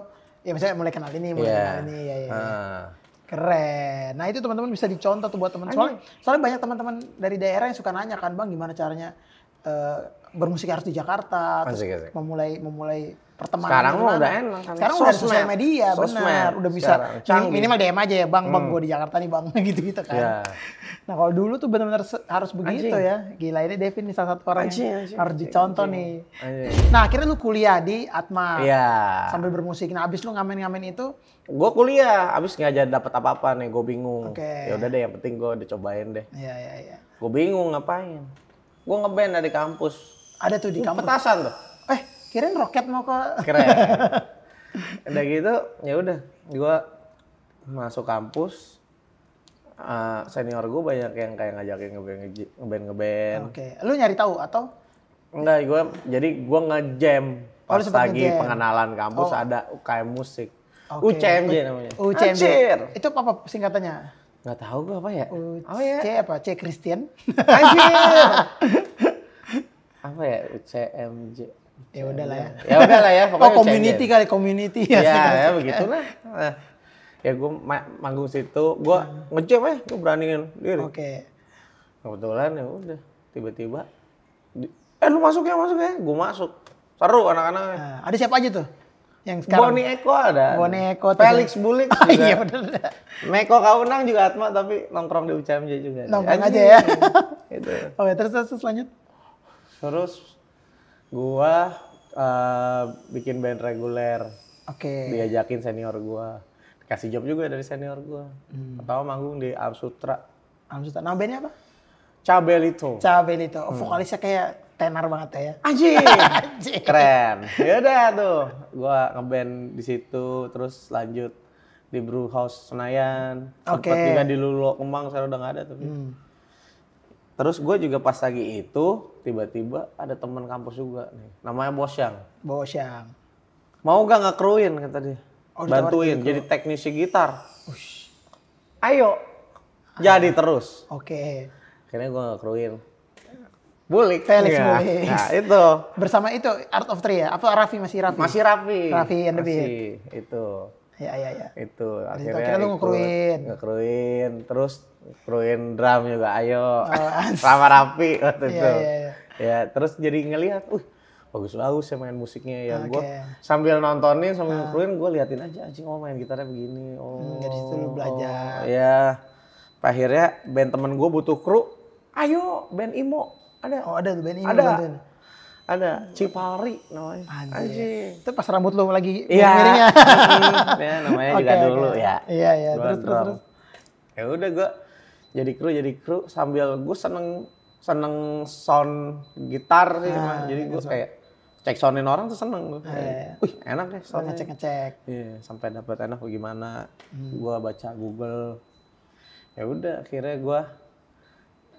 ya misalnya mulai kenal ini, mulai yeah. kenal ini, ya ya. Uh. Keren. Nah itu teman-teman bisa dicontoh tuh buat teman. Soalnya, soalnya banyak teman-teman dari daerah yang suka nanya kan bang, gimana caranya uh, bermusik harus di Jakarta, terus asik, asik. memulai memulai pertemanan. Sekarang udah enak. Sekarang udah sosial media, benar. Udah bisa sekarang. Minimal D M aja ya bang, hmm. bang gue di Jakarta nih bang, gitu-gitu kan. Yeah. Nah kalau dulu tuh benar-benar harus begitu asik. Ya. Gila ini Devin nih salah satu orang yang harus dicontoh asik. Nih. Asik. Nah akhirnya lu kuliah di Atma yeah. sambil bermusik. Nah abis lu ngamen-ngamen itu. Gue kuliah, abis nggak jadi dapat apa-apa nih, gue bingung. Okay. Ya udah deh, yang penting gue udah cobain deh. Iya iya iya. Gue bingung ngapain? Gue ngeband dari kampus. Ada tuh di kampus. Petasan tuh. Eh, kirain roket mau ke. Keren. Udah gitu, ya udah, gue masuk kampus. Uh, senior gue banyak yang kayak ngajakin ngeband ngeband. Oke, okay. Lu nyari tahu atau? Enggak, gue jadi gue ngejam. Pas oh, lagi nge-jam. Pengenalan kampus oh. ada U K M musik. Okay. U C M J namanya. U C M J. Anjir. Itu apa singkatannya? Gak tahu gue apa ya. U C apa ya? C apa? C Christian? Anjir. Apa ya? U C M J. Ya udah lah ya. Ya udah lah ya. Pokoknya oh community kali, community. Ya, ya, ya begitulah. Nah, ya gue manggung situ. Gue hmm. ngejam ya. Gue beraniin diri. Oke. Okay. Kebetulan ya udah. Tiba-tiba. Eh lu masuk ya, masuk ya. Gue masuk. Seru anak-anaknya. Nah, ada siapa aja tuh? Yang sekarang Bonnie Eko ada. Bonnie Eko Felix Bulik juga. Iya benar. Meko Kaunang juga Atma tapi nongkrong di U C M J juga. Nongkrong aja ya. Gitu. Oke, terus terus lanjut. Terus gua uh, bikin band reguler. Oke. Okay. Diajakin senior gua. Dikasih job juga dari senior gua. Hmm. Atau manggung di Amsutra. Amsutra. Nama bandnya apa? Chabelito. Chabelito. Oh, vokalisnya kayak tenar banget ya. Anjir. Anjir. Keren. Yaudah tuh, gua ngeband di situ, terus lanjut di Brewhouse Senayan. Oke. Okay. Juga di Lulu Kemang, sekarang udah nggak ada tapi. Hmm. Terus gue juga pas lagi itu tiba-tiba ada teman kampus juga nih, namanya Bosyang. Bosyang. Mau gak ngekruin kata dia, oh, bantuin jadi teknisi gitar. Ush. Ayo, ah. Jadi terus. Oke. Okay. Akhirnya gue ngekruin. Bulik, Felix ya. Bulik. Nah itu. Bersama itu Art of Three ya? Atau Raffi masih Raffi? Masih Raffi. Raffi and the Beat. Itu. Ya ya ya. Itu akhirnya, akhirnya lu ngekruin. Ngekruin, terus ngekruin drum juga ayo. Sama oh, Raffi waktu ya, itu. Ya, ya. Ya terus jadi ngelihat, uh bagus-bagus ya main musiknya ya. Okay. Gue sambil nontonin, sambil ngekruin, gue liatin aja anjing, oh main gitarnya begini. Oh. Hmm, dari situ lu belajar. Oh, ya. Akhirnya band temen gue butuh kru, ayo band Imo. Ada. Oh ada tuh band Imo. Ada. Bantuin. Ada Cipari namanya. Anjir. Itu pas rambut lo lagi miringnya. Ya namanya juga okay, dulu okay. Ya. Iya iya terus terus terus. Ya udah gue jadi kru jadi kru sambil gue seneng seneng sound gitar sih. Ah, jadi gue kayak cek soundin orang tuh seneng gue. Ah, iya. Wih enak deh sound ngecek ngecek. Iya sampai dapat enak gimana. Hmm. Gue baca Google. Ya udah akhirnya gue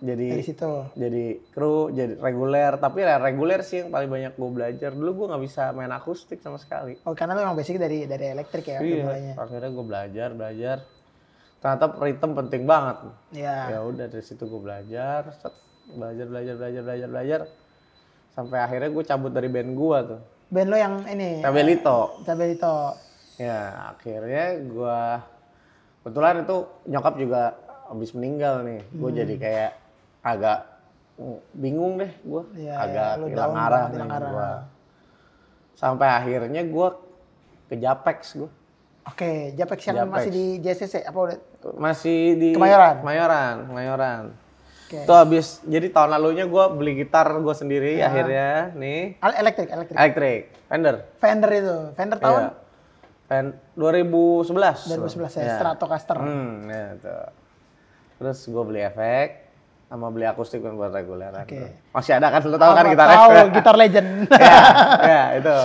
jadi situ. Jadi kru, jadi reguler, tapi ya, reguler sih yang paling banyak gue belajar. Dulu gue nggak bisa main akustik sama sekali. Oh karena memang basic dari dari elektrik ya? Iya, akhirnya gue belajar, belajar. Ternyata ritme penting banget. Iya. Ya udah dari situ gue belajar, belajar, belajar, belajar, belajar, belajar. Sampai akhirnya gue cabut dari band gue tuh. Band lo yang ini? Chabelito. Eh, Chabelito. Ya akhirnya gue, kebetulan itu nyokap juga habis meninggal nih. Gue hmm. jadi kayak agak bingung deh gue, ya, agak ya, hilang arah nih gue. Sampai akhirnya gue ke Japex gue. Oke, Japex yang Japex. Masih di J C C apa udah? Masih di Kemayoran. Kemayoran, Kemayoran. Oke. Tuh abis, jadi tahun lalunya gue beli gitar gue sendiri ya. Akhirnya nih. Elektrik, elektrik. Elektrik, Fender. Fender itu, Fender tahun? Ya. dua ribu sebelas. dua ribu sebelas ya, ya. Stratocaster. Hmm, ya tuh. Terus gue beli efek. Sama beli akustik kan buat reguleran. Okay. Masih ada kan, lu tahu kan gitar tahu, gitar legend. Ya, ya, itu.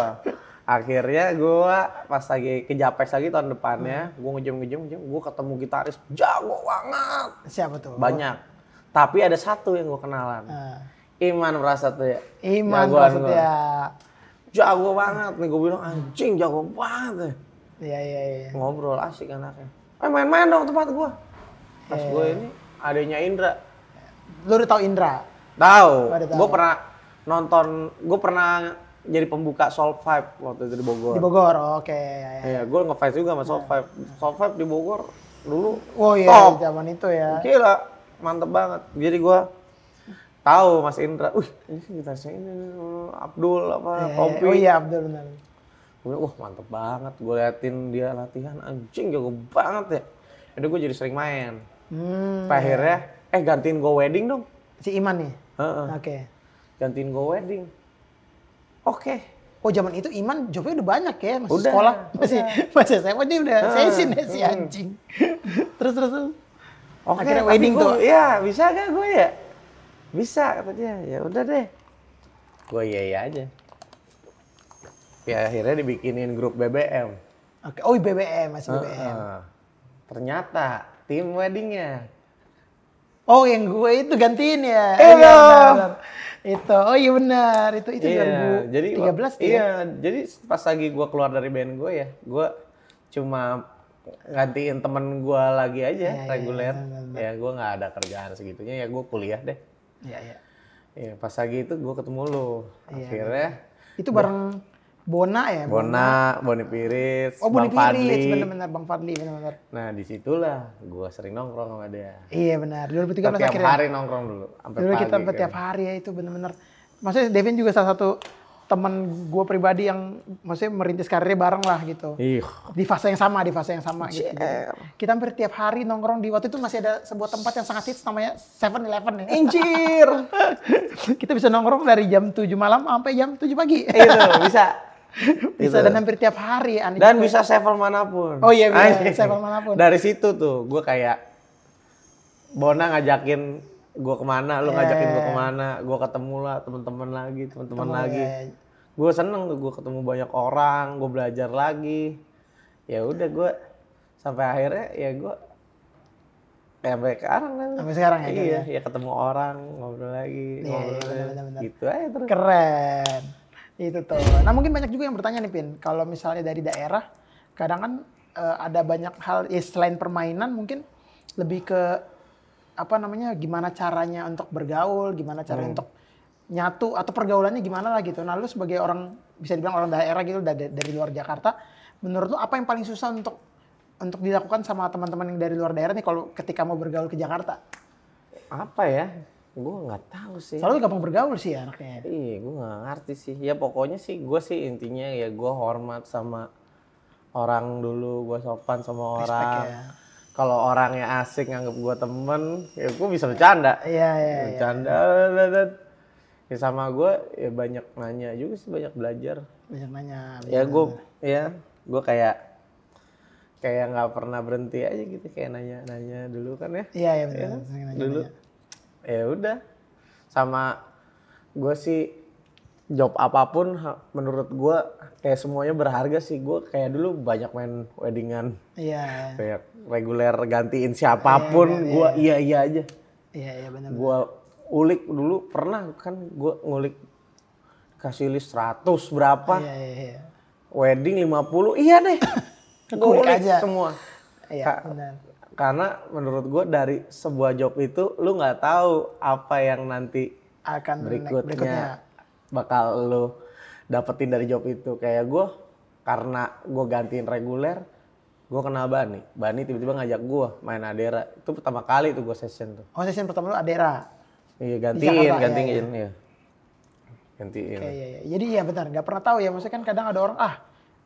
Akhirnya gue pas lagi ke Japex lagi tahun depannya, hmm. gue ngejem-ngejem, gue ketemu gitaris jago banget. Siapa tuh? Banyak. Tapi ada satu yang gue kenalan. Uh. Iman Prasetya. Iman Prasetya. Jago banget nih, gue bilang anjing jago banget. Iya, iya, iya. Ngobrol asik anaknya. Eh main-main dong tempat gue. Pas yeah. gue ini adanya Indra. Lu udah tau Indra? Tahu. Gue pernah nonton, gue pernah jadi pembuka Soulvibe waktu itu di Bogor. Di Bogor, oh, oke. Okay. Ya, ya. Ya, gue nge-fight juga sama Soulvibe. Soulvibe di Bogor dulu. Oh iya, top. Zaman itu ya. Gila, mantep banget. Jadi gue tahu Mas Indra. Wih, ini gitarisnya ini Abdul apa? Eh, Kopi. Oh iya Abdul benar. Gue bilang, wah mantep banget. Gue liatin dia latihan, anjing jago banget ya. Jadi gue jadi sering main. Hmm. Akhirnya eh gantiin gue wedding dong. Si Iman nih? Uh-uh. Oke. Okay. Gantiin gue wedding. Oke. Okay. Oh zaman itu Iman jobnya udah banyak ya? Masih udah, sekolah? Masih masih S M A dia udah uh, session ya si anjing. Terus terus terus. Okay, akhirnya wedding gua, tuh. Iya bisa gak gue ya? Bisa kata dia. Ya udah deh. Gue iya-iya aja. Ya akhirnya dibikinin grup B B M. Oke. Okay. Oh B B M masih uh-uh. B B M. Ternyata tim weddingnya. Oh yang gue itu gantiin ya? Eh, iya benar. Itu, oh iya benar. Itu itu iya, dua ribu tiga belas iya, ya? Jadi pas lagi gue keluar dari band gue ya, gue cuma gantiin temen gue lagi aja, ya, reguler. Ya, ya gue gak ada kerjaan segitunya, ya gue kuliah deh. Iya, iya. Ya, pas lagi itu gue ketemu lu. Ya, akhirnya. Itu bareng Bona ya? Bona, Bona. Boni Piris, oh, Bang Piris, Fadli. Bener-bener Bang Fadli, bener-bener. Nah disitulah gue sering nongkrong sama dia. Iya benar, dua ribu tiga belas akhirnya. Tiap hari nongkrong dulu, sampai pagi. Kita kan. Tiap hari ya itu bener-bener. Maksudnya Devin juga salah satu temen gue pribadi yang maksudnya merintis karirnya bareng lah gitu. Ih. Di fase yang sama, di fase yang sama gitu. Kita hampir tiap hari nongkrong di waktu itu masih ada sebuah tempat yang sangat hits namanya seven eleven ya. Anjir! Kita bisa nongkrong dari jam tujuh malam sampai jam tujuh pagi. Itu, bisa. Bisa gitu. Dan hampir tiap hari. Aneh dan juga. Bisa sevel manapun. Oh iya bisa sevel manapun. Dari situ tuh gue kayak Bona ngajakin gue kemana, lu yeah. ngajakin gue kemana, gue ketemu lah teman-teman lagi, teman-teman lagi. Yeah. Gue seneng tuh, gue ketemu banyak orang, gue belajar lagi. Ya udah gue sampai akhirnya ya gue kayak sampai sekarang lah. Sampai sekarang ya. Iya, ya ketemu orang, ngobrol lagi, yeah, ngobrol yeah, bener, bener. Gitu aja terus. Keren. Itu tuh. Nah mungkin banyak juga yang bertanya nih Pin, kalau misalnya dari daerah, kadang kan uh, ada banyak hal ya, selain permainan mungkin lebih ke apa namanya, gimana caranya untuk bergaul, gimana caranya hmm. untuk nyatu atau pergaulannya gimana lah gitu. Nah lu sebagai orang, bisa dibilang orang daerah gitu, dari, dari luar Jakarta, menurut lu apa yang paling susah untuk untuk dilakukan sama teman-teman yang dari luar daerah nih kalau ketika mau bergaul ke Jakarta? Apa ya? Gue nggak tahu sih. Soalnya gampang bergaul sih anaknya. Iya, gue nggak ngerti sih. Ya pokoknya sih gue sih intinya ya gue hormat sama orang dulu, gue sopan sama respect orang. Ya. Kalau orangnya asik nganggep gue temen, ya gue bisa bercanda. Iya, iya, bercanda. Iya. Ya sama gue ya banyak nanya juga sih, banyak belajar. Banyak nanya. Ya gue, ya gue kayak kayak nggak pernah berhenti aja gitu, kayak nanya-nanya dulu kan ya. Iya, iya betul. Ya, nanya -nanya. Dulu, ya udah. Sama gue sih job apapun menurut gue kayak semuanya berharga sih. Gue kayak dulu banyak main weddingan. Iya. Kayak reguler gantiin siapapun, iya, gue iya iya aja. Iya iya benar. Gue ulik dulu pernah kan, gue ngulik kasih list seratus berapa. Iya iya iya. Wedding lima puluh, iya deh. Gue ulik aja semua. Iya Ka benar. Karena menurut gue dari sebuah job itu lu nggak tahu apa yang nanti akan berikutnya, berikutnya bakal lu dapetin dari job itu. Kayak gue, karena gue gantiin reguler, gue kenal Bani. Bani tiba-tiba ngajak gue main Adera. Itu pertama kali tuh gue session tuh. Oh session pertama lu Adera? Iya gantiin, gantiin. Ya, ya. Ya. Gantiin. Okay, ya, ya. Jadi ya benar, gak pernah tahu ya. Maksudnya kan kadang ada orang, ah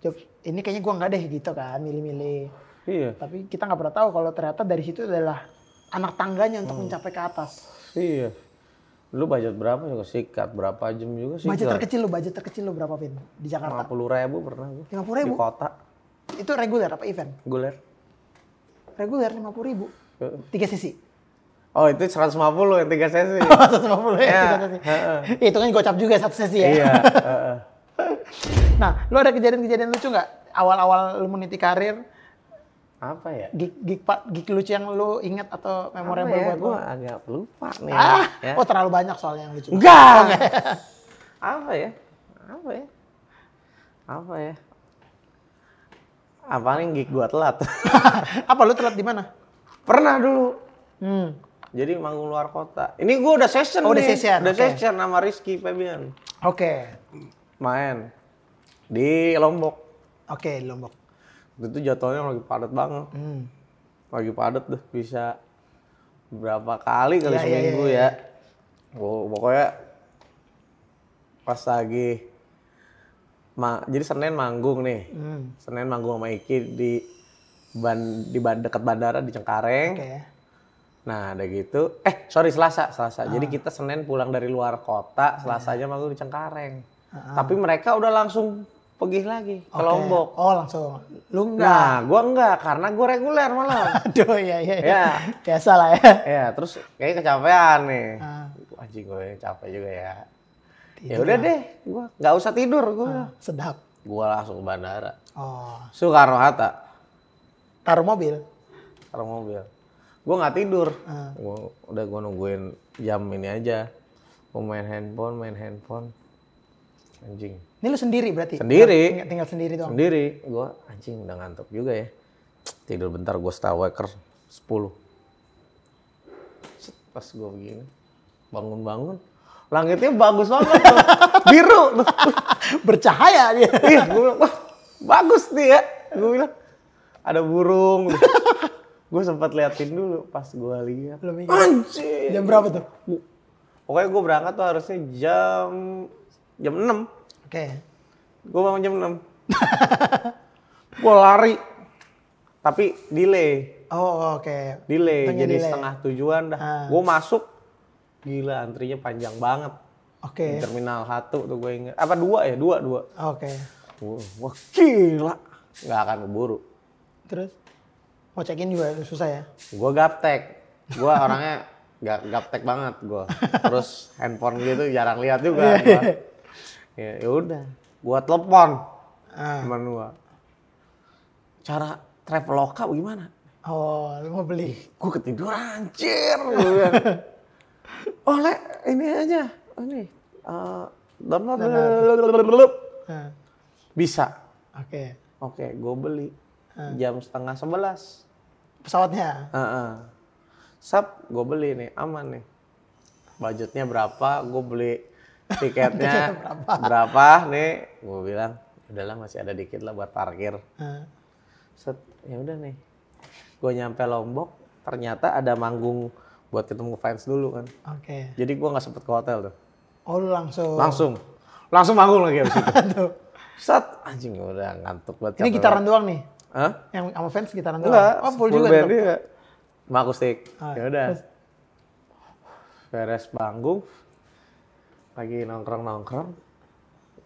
job ini kayaknya gue nggak deh gitu kan, milih-milih. Iya. Tapi kita nggak pernah tahu kalau ternyata dari situ adalah anak tangganya untuk hmm. mencapai ke atas. Iya. Lu budget berapa juga sikat, berapa jam juga sikat. Budget terkecil lu, budget terkecil lu berapa Pin di Jakarta? lima puluh ribu pernah gue. lima puluh ribu? Di kota. Itu reguler apa event? Reguler. Reguler lima puluh ribu? Tiga sesi? Oh itu seratus lima puluh yang tiga sesi. seratus lima puluh ya, ya tiga sesi. Uh-uh. Itu kan gocap juga satu sesi ya? Iya. Uh-uh. Nah lu ada kejadian-kejadian lucu nggak? Awal-awal lu meniti karir? Apa ya? Gig, gig, gig lucu yang lu inget atau memorable ya? Buat lu? Gue agak lupa nih. Ah, ya. Oh terlalu banyak soalnya yang lucu. Enggak! Apa ya? Apa ya? Apa ya? Apaan gig gua telat? Apa lu telat di mana? Pernah dulu. Hmm. Jadi manggung luar kota. Ini gua udah session oh, nih. Udah session? Udah okay. session sama Rizky Febian. Oke. Okay. Main. Di Lombok. Oke, okay, Lombok. Itu jadwalnya lagi padat banget, hmm. lagi padat tuh bisa berapa kali kali ya, seminggu ya, ya. ya. Oh, pokoknya pas lagi, ma jadi Senin manggung nih, hmm. Senin manggung sama Iki di ban di ban dekat bandara di Cengkareng. Okay. Nah ada gitu, eh sorry Selasa, Selasa. Ah. Jadi kita Senin pulang dari luar kota, Selasanya ah. manggung di Cengkareng. Ah. Tapi mereka udah langsung pergi lagi okay. ke Lombok. Oh langsung. Lu enggak? Nah, gue enggak karena gue reguler malah. Aduh ya ya. Ya biasa lah ya. Ya terus kayak kecapean nih. Ah. Anjing gue capek juga ya. Ya udah deh, gue nggak usah tidur gue. Ah, sedap. Gue langsung ke bandara. Oh. Soekarno Hatta. Taruh mobil. Taruh mobil. Gue nggak tidur. Ah. Gua, udah gue nungguin jam ini aja. Gue main handphone, main handphone. Anjing. Ini lu sendiri berarti? Sendiri. Tinggal, tinggal sendiri doang? Sendiri. Gue anjing udah ngantuk juga ya. Tidur bentar gue star waker sepuluh. Pas gue begini. Bangun-bangun. Langitnya bagus banget. Biru. Bercahaya dia. Iya. Gue bilang, wah bagus nih ya. Gue bilang, ada burung. Gue sempat liatin dulu. Pas gue lihat. Anjing. Jam berapa tuh? Pokoknya gue berangkat tuh harusnya jam... Jam enam. Oke. Okay. Gue bangun jam enam. Gue lari. Tapi delay. Oh oke. Okay. Delay. Tanya jadi delay. Setengah tujuan dah. Ah. Gue masuk. Gila antrinya panjang banget. Oke. Okay. Terminal satu tuh gue ingat. Apa dua ya? Dua, dua. Oke. Okay. Wah gila. Gak akan keburu. Terus? Mau check in juga susah ya? Gue gaptek. Gue orangnya Gap, gaptek banget gue. Terus handphone gitu jarang lihat juga. Ya udah, gue telepon teman gue. Cara Traveloka gimana? Oh, lu mau beli? Gue ketiduran, anjir. Oh, le, ini aja. Ini. Uh, download. Nah. Bisa. Oke. Okay. Oke, okay, gue beli. Uh. Jam setengah sebelas. Pesawatnya? Iya. Uh -uh. Sap, gue beli nih, aman nih. Budgetnya berapa, gue beli tiketnya berapa? berapa nih. Gue bilang, udahlah masih ada dikit lah buat parkir. Uh. Set, ya udah nih. Gue nyampe Lombok, ternyata ada manggung buat ketemu fans dulu kan. Oke. Okay. Jadi gue gak sempet ke hotel tuh. Oh lu langsung? Langsung. Langsung manggung lagi abis itu. Set, anjing gue udah ngantuk banget. Ini gitaran doang nih? Hah? Yang sama fans gitaran doang? Enggak, oh, full, full juga tetep. Sama akustik, oh, ya udah. Beres panggung, lagi nongkrong-nongkrong.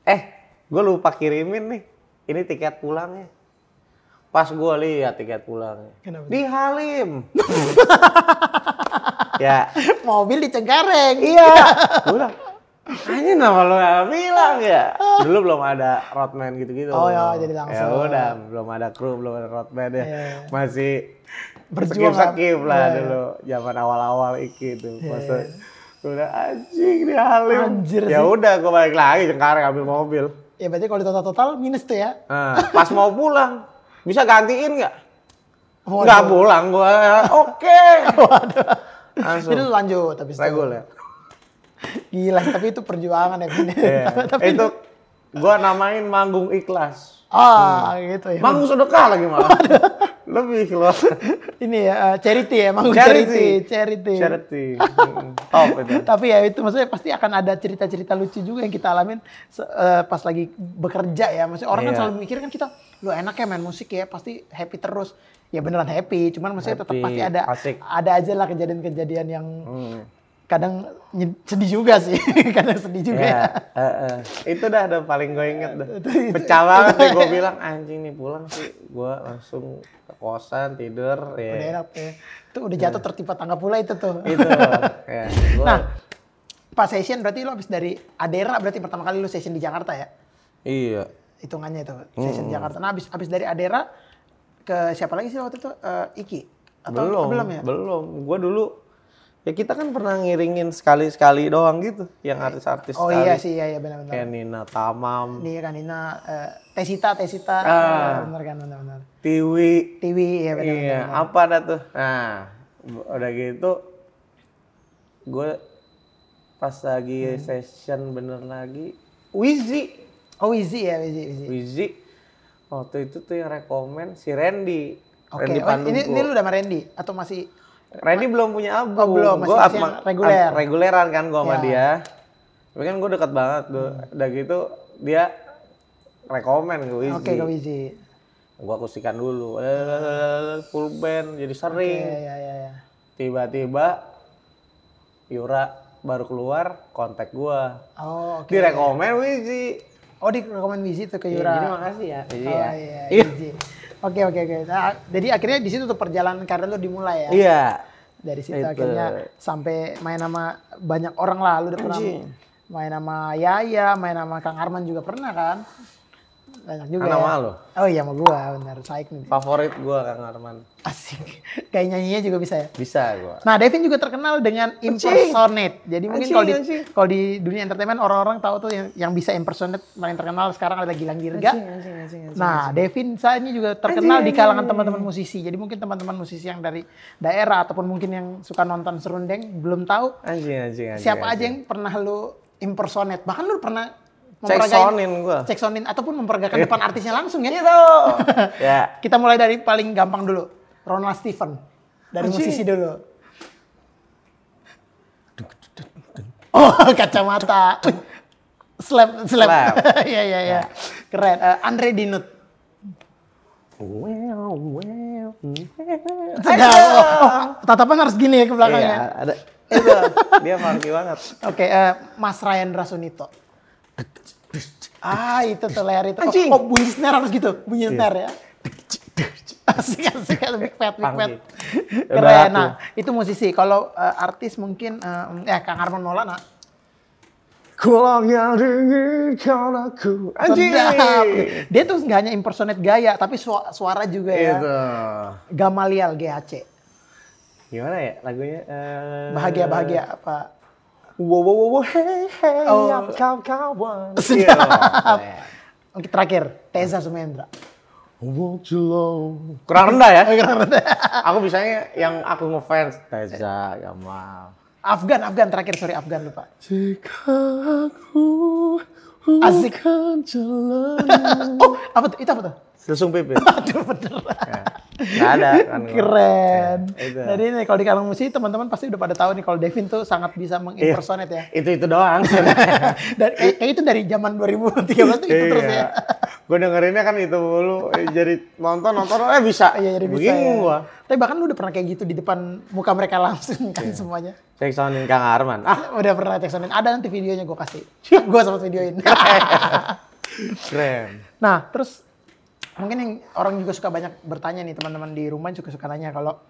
Eh, gue lupa kirimin nih. Ini tiket pulangnya. Pas gue lihat tiket pulangnya. Kenapa? Di Halim. Ya. Mobil di Cengkareng. Iya. Gue bilang, anjir kenapa lu gak bilang ya? Dulu belum ada roadman gitu-gitu. Oh ya, jadi langsung. Ya udah, belum ada kru, belum ada roadman ya. Yeah. Masih... berjuang-sakip lah yeah. Dulu zaman awal-awal iki itu yeah. Masa gue udah anjing di Halim, ya udah gue balik lagi Cengkareng ambil mobil. Ya berarti kalau di total-total minus tuh ya. Nah, pas mau pulang bisa gantiin nggak? Nggak pulang gue. Oke. Jadi lanjut tapi reguler. Gila tapi itu perjuangan ya. Yeah. Tapi itu gue namain manggung ikhlas. Ah hmm. Gitu ya. Manggung sedekah lagi malah. Lebih keluar. Ini ya uh, charity ya, emang charity, charity. Charity. Charity. Top itu. Tapi ya itu maksudnya pasti akan ada cerita-cerita lucu juga yang kita alamin uh, pas lagi bekerja ya. Maksudnya orang yeah. Kan selalu mikir kan kita, lu enak ya main musik ya, pasti happy terus. Ya beneran happy, cuman maksudnya happy, tetap pasti ada asik. Ada aja lah kejadian-kejadian yang hmm. Kadang sedih juga sih, kadang sedih juga. Yeah. Ya. Uh, uh. Itu dah, dah paling gue inget dah. Pecah banget nih gue bilang anjing nih pulang sih, gue langsung ke kosan tidur. Yeah. Udah enak ya. Itu udah jatuh yeah. Tertimpa tangga pula itu tuh. Itu. Yeah. Gua... Nah, pas session berarti lo habis dari Adera berarti pertama kali lo session di Jakarta ya? Iya. Hitungannya itu session mm. Jakarta. Nah, habis habis dari Adera ke siapa lagi sih waktu itu? Uh, Iki? Atau belum? Belum ya? Belum. Gue dulu. Ya kita kan pernah ngiringin sekali-sekali doang gitu, yang artis-artis oh, sekali. Oh iya sih, iya, iya benar-benar. Kayak Nina Tamam. Iya kan Nina, uh, Tesita, Tesita, ah, ya, benar kan benar-benar. Tiwi. Tiwi, iya benar-benar. Iya, benar. Apa dah tuh. Nah, udah gitu, gue pas lagi hmm. Session bener lagi, Wizzy. Oh Wizzy ya, Wizzy. Wizzy. Wizzy. Waktu itu tuh yang rekomen si Randy. Oke, okay. Oh, ini, ini lu udah sama Randy? Atau masih... Randy belum punya album, oh, belum. Masih, masih gue reguler. Reguleran kan gue sama yeah. Dia. Tapi kan gue deket banget tuh. Hmm. Udah gitu dia rekomen ke Wizzy. Oke okay, ke Wizzy. Gue akustikan dulu, hmm. Full band jadi sering. Okay, yeah, yeah, yeah. Tiba-tiba Yura baru keluar kontak gue. Oh oke. Okay. Direkomen Wizzy. Oh direkomen Wizzy tuh ke Yura. Jadi makasih ya. Wizzy oh, ya. Iya, Wizzy. Oke oke oke. Nah, jadi akhirnya di situ tuh perjalanan karir lo dimulai ya. Iya. Dari situ itu. Akhirnya sampai main sama banyak orang lah. Lo udah pernah main sama Yaya, main sama Kang Armand juga pernah kan? Banyak juga. Nama ya. Lo? Oh iya sama gua benar. Saik nih. Favorit gua Kang Armand. Asik. Kayak nyanyinya juga bisa ya? Bisa gua. Nah, Devin juga terkenal dengan impersonate. Jadi mungkin kalau di kalau di dunia entertainment orang-orang tahu tuh yang, yang bisa impersonate paling terkenal sekarang ada Gilang Dirga. Acing, acing, acing, acing, nah, Devinza ini juga terkenal acing, di kalangan teman-teman musisi. Jadi mungkin teman-teman musisi yang dari daerah ataupun mungkin yang suka nonton serundeng belum tahu acing, acing, acing, siapa acing. Aja yang pernah lu impersonate. Bahkan lu pernah ceksonin gue. Ceksonin ataupun memperagakan yeah. Depan artisnya langsung ya. Gitu. Yeah. Kita mulai dari paling gampang dulu. Ronald Stephen. Dari Aji. Musisi dulu. Oh kacamata. Slap, slap. Iya, iya, iya. Keren. Uh, Andre Dinut. Wow, wow, wow. Tatapan harus gini ya ke belakangnya. Iya, ada. Itu. Dia marki banget. Oke, okay, uh, Mas Rayendra Sunito. Ah itu teler itu. Oh, oh bunyi snare harus gitu, bunyi yeah. Snare ya. Asik, asik, Big Fat, Big Fat. Keren. Nah, itu musisi. Kalau uh, artis mungkin, uh, ya Kang Armand Mola, nah. Kulang yang diinginkan aku. Anjir. Dia tuh nggak hanya impersonate gaya, tapi suara juga ya. Itu. Gamaliel G H C. Gimana ya lagunya? Uh... Bahagia, bahagia apa? Wow, wow, wow, hey, hey, oh. Apa kawan-kawan. Terakhir, Teza Sumendra. Kurang rendah ya? Kurang rendah. Aku bisanya yang aku ngefans. Teza, Gamal. Afgan, Afgan terakhir, sorry Afgan lupa. Jika aku bukan jalanmu. Oh, apa tuh? Itu apa tuh? Selesung pipit. Aduh, bener. Ya. Nggak ada. Kan, keren. Ya, jadi nih kalau di kalangan musik teman-teman pasti udah pada tahu nih kalau Devin tuh sangat bisa mengimpersonate ya. Itu-itu doang. Dan kayak, kayak itu dari zaman dua ribu tiga belas tuh itu terus ya. Gue dengerinnya kan itu dulu, jadi nonton-nonton, eh bisa. Iya, jadi bisa ya. Gua. Tapi bahkan lu udah pernah kayak gitu di depan muka mereka langsung kan yeah. Semuanya. Cek soundin Kang Armand. Ah, udah pernah cek soundin. Ada nanti videonya gue kasih. Gue sempat videoin. Keren. Nah, terus mungkin yang orang juga suka banyak bertanya nih teman-teman di rumah juga suka tanya kalau